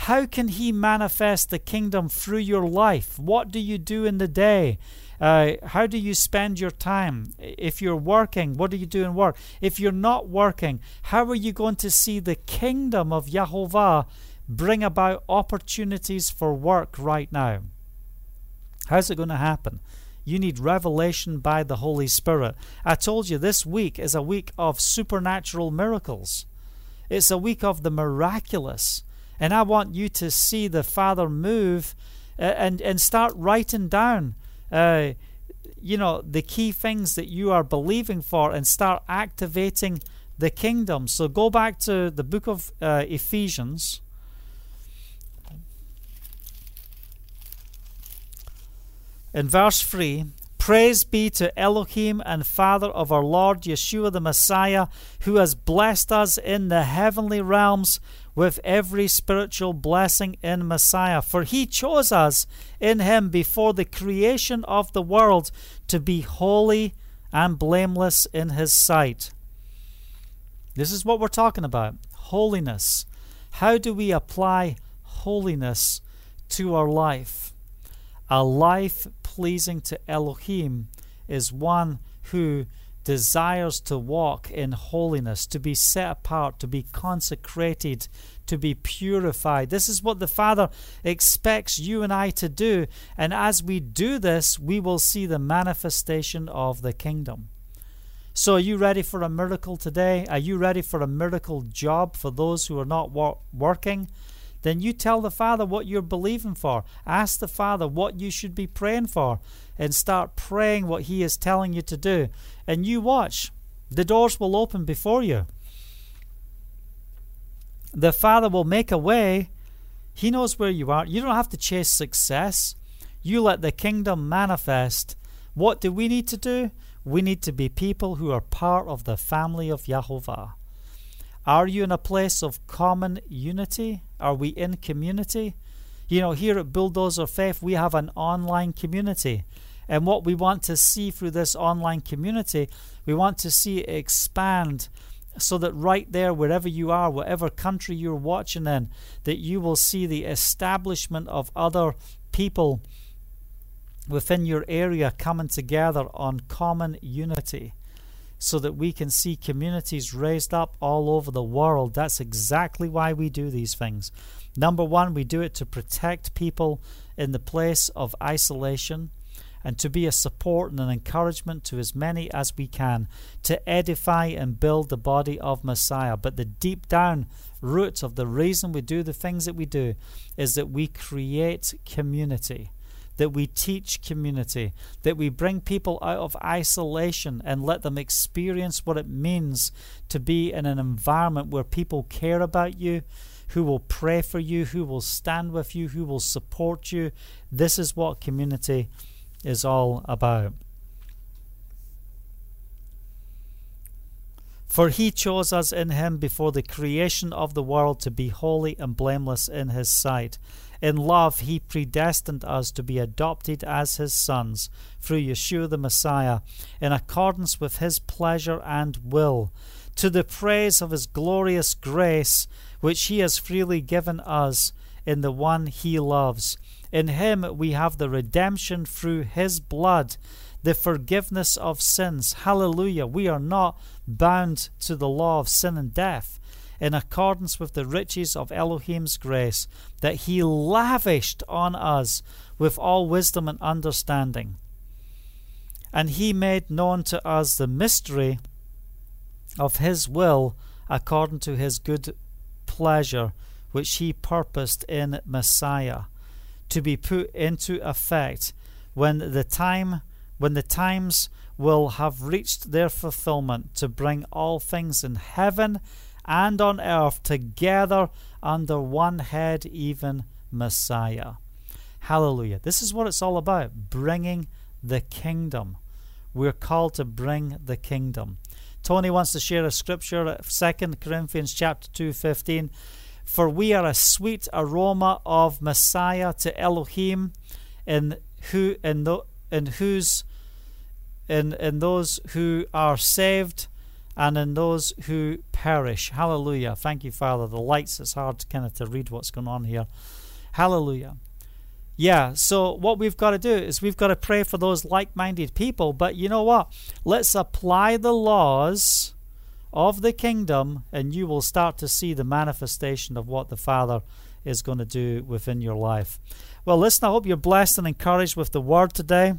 how can he manifest the kingdom through your life? What do you do in the day? How do you spend your time? If you're working, what do you do in work? If you're not working, how are you going to see the kingdom of Yahovah bring about opportunities for work right now? How's it going to happen? You need revelation by the Holy Spirit. I told you this week is a week of supernatural miracles. It's a week of the miraculous. And I want you to see the Father move and start writing down the key things that you are believing for and start activating the kingdom. So go back to the book of Ephesians. In verse 3, praise be to Elohim and Father of our Lord Yeshua the Messiah, who has blessed us in the heavenly realms with every spiritual blessing in Messiah. For he chose us in him before the creation of the world to be holy and blameless in his sight. This is what we're talking about, holiness. How do we apply holiness to our life? A life pleasing to Elohim is one who desires to walk in holiness, to be set apart, to be consecrated, to be purified. This is what the Father expects you and I to do. And as we do this, we will see the manifestation of the kingdom. So are you ready for a miracle today? Are you ready for a miracle job for those who are not working? Then you tell the Father what you're believing for. Ask the Father what you should be praying for and start praying what he is telling you to do. And you watch. The doors will open before you. The Father will make a way. He knows where you are. You don't have to chase success. You let the kingdom manifest. What do we need to do? We need to be people who are part of the family of Yahovah. Are you in a place of common unity? Are we in community? You know, here at Bulldozer Faith, we have an online community. And what we want to see through this online community, we want to see it expand so that right there, wherever you are, whatever country you're watching in, that you will see the establishment of other people within your area coming together on common unity, so that we can see communities raised up all over the world. That's exactly why we do these things. Number one, we do it to protect people in the place of isolation and to be a support and an encouragement to as many as we can, to edify and build the body of Messiah. But the deep down roots of the reason we do the things that we do is that we create community, that we teach community, that we bring people out of isolation and let them experience what it means to be in an environment where people care about you, who will pray for you, who will stand with you, who will support you. This is what community is all about. For he chose us in him before the creation of the world to be holy and blameless in his sight. In love, he predestined us to be adopted as his sons through Yeshua the Messiah, in accordance with his pleasure and will, to the praise of his glorious grace, which he has freely given us in the one he loves. In him we have the redemption through his blood, the forgiveness of sins. Hallelujah! We are not bound to the law of sin and death, in accordance with the riches of Elohim's grace that he lavished on us with all wisdom and understanding. And he made known to us the mystery of his will according to his good pleasure, which he purposed in Messiah, to be put into effect when the times will have reached their fulfillment, to bring all things in heaven and on earth together under one head, even Messiah. Hallelujah. This is what it's all about, bringing the kingdom. We're called to bring the kingdom. Tony wants to share a scripture, 2 Corinthians chapter 2:15. For we are a sweet aroma of Messiah to Elohim, in those who are saved and in those who perish. Hallelujah. Thank you, Father. The lights, it's hard to read what's going on here. Hallelujah. Yeah, so what we've got to do is we've got to pray for those like-minded people. But you know what? Let's apply the laws of the kingdom, and you will start to see the manifestation of what the Father is going to do within your life. Well, listen, I hope you're blessed and encouraged with the word today.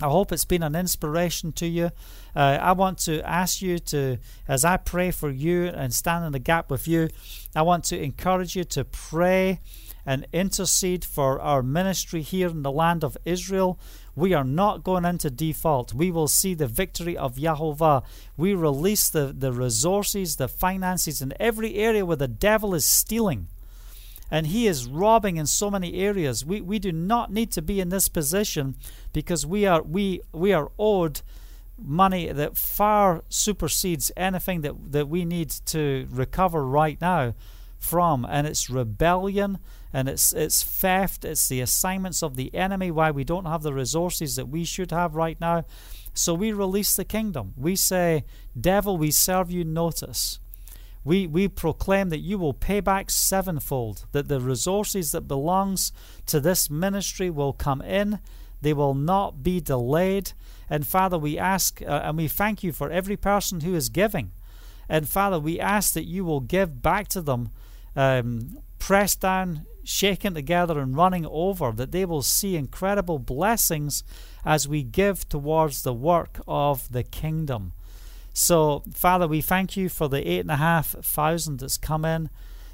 I hope it's been an inspiration to you. I want to ask you to, as I pray for you and stand in the gap with you, I want to encourage you to pray and intercede for our ministry here in the land of Israel. We are not going into default. We will see the victory of Yahovah. We release the resources, the finances in every area where the devil is stealing. And he is robbing in so many areas. We do not need to be in this position, because we are owed money that far supersedes anything that we need to recover right now from. And it's rebellion, and it's theft, it's the assignments of the enemy, why we don't have the resources that we should have right now. So we release the kingdom. We say, devil, we serve you notice. We proclaim that you will pay back sevenfold, that the resources that belongs to this ministry will come in. They will not be delayed. And Father, we ask and we thank you for every person who is giving. And Father, we ask that you will give back to them, pressed down, shaken together and running over, that they will see incredible blessings as we give towards the work of the kingdom. So, Father, we thank you for the 8,500 that's come in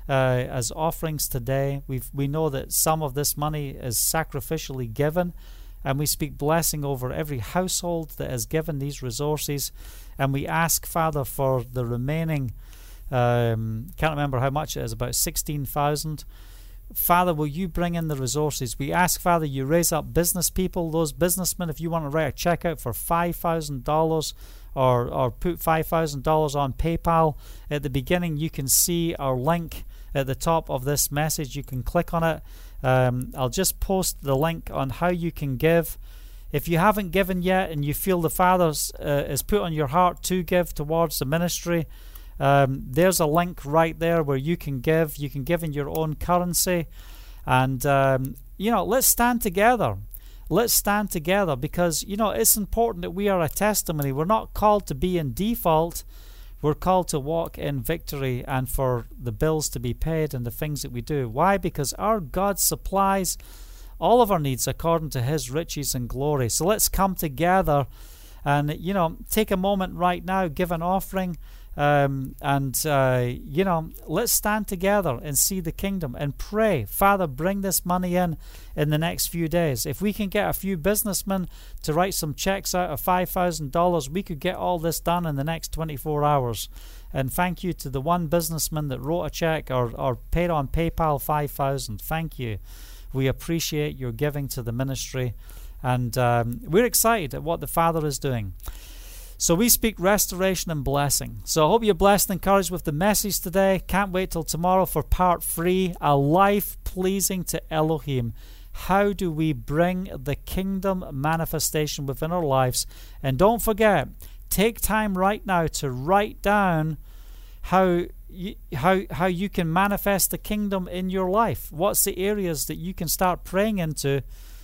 as offerings today. We know that some of this money is sacrificially given, and we speak blessing over every household that has given these resources. And we ask, Father, for the remaining, can't remember how much it is, about 16,000. Father, will you bring in the resources? We ask, Father, you raise up business people, those businessmen, if you want to write a check out for $5,000, or put $5,000 on PayPal at the beginning, you can see our link at the top of this message. You can click on it. I'll just post the link on how you can give. If you haven't given yet and you feel the Father is put on your heart to give towards the ministry, there's a link right there where you can give. You can give in your own currency. And, let's stand together. Let's stand together, because, it's important that we are a testimony. We're not called to be in default. We're called to walk in victory and for the bills to be paid and the things that we do. Why? Because our God supplies all of our needs according to his riches and glory. So let's come together and, take a moment right now, give an offering, let's stand together and see the kingdom and pray. Father, bring this money in the next few days. If we can get a few businessmen to write some checks out of $5,000, we could get all this done in the next 24 hours. And thank you to the one businessman that wrote a check or paid on PayPal $5,000. Thank you. We appreciate your giving to the ministry, and we're excited at what the Father is doing. So we speak restoration and blessing. So I hope you're blessed and encouraged with the message today. Can't wait till tomorrow for part 3, a life pleasing to Elohim. How do we bring the kingdom manifestation within our lives? And don't forget, take time right now to write down how you can manifest the kingdom in your life. What's the areas that you can start praying into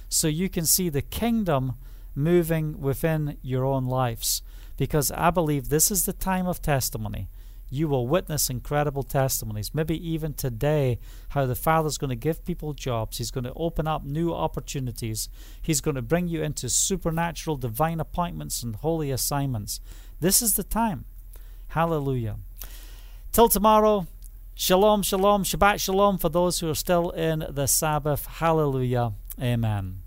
so you can see the kingdom moving within your own lives? Because I believe this is the time of testimony. You will witness incredible testimonies. Maybe even today, how the Father's going to give people jobs. He's going to open up new opportunities. He's going to bring you into supernatural divine appointments and holy assignments. This is the time. Hallelujah. Till tomorrow, shalom, shalom, Shabbat shalom for those who are still in the Sabbath. Hallelujah. Amen.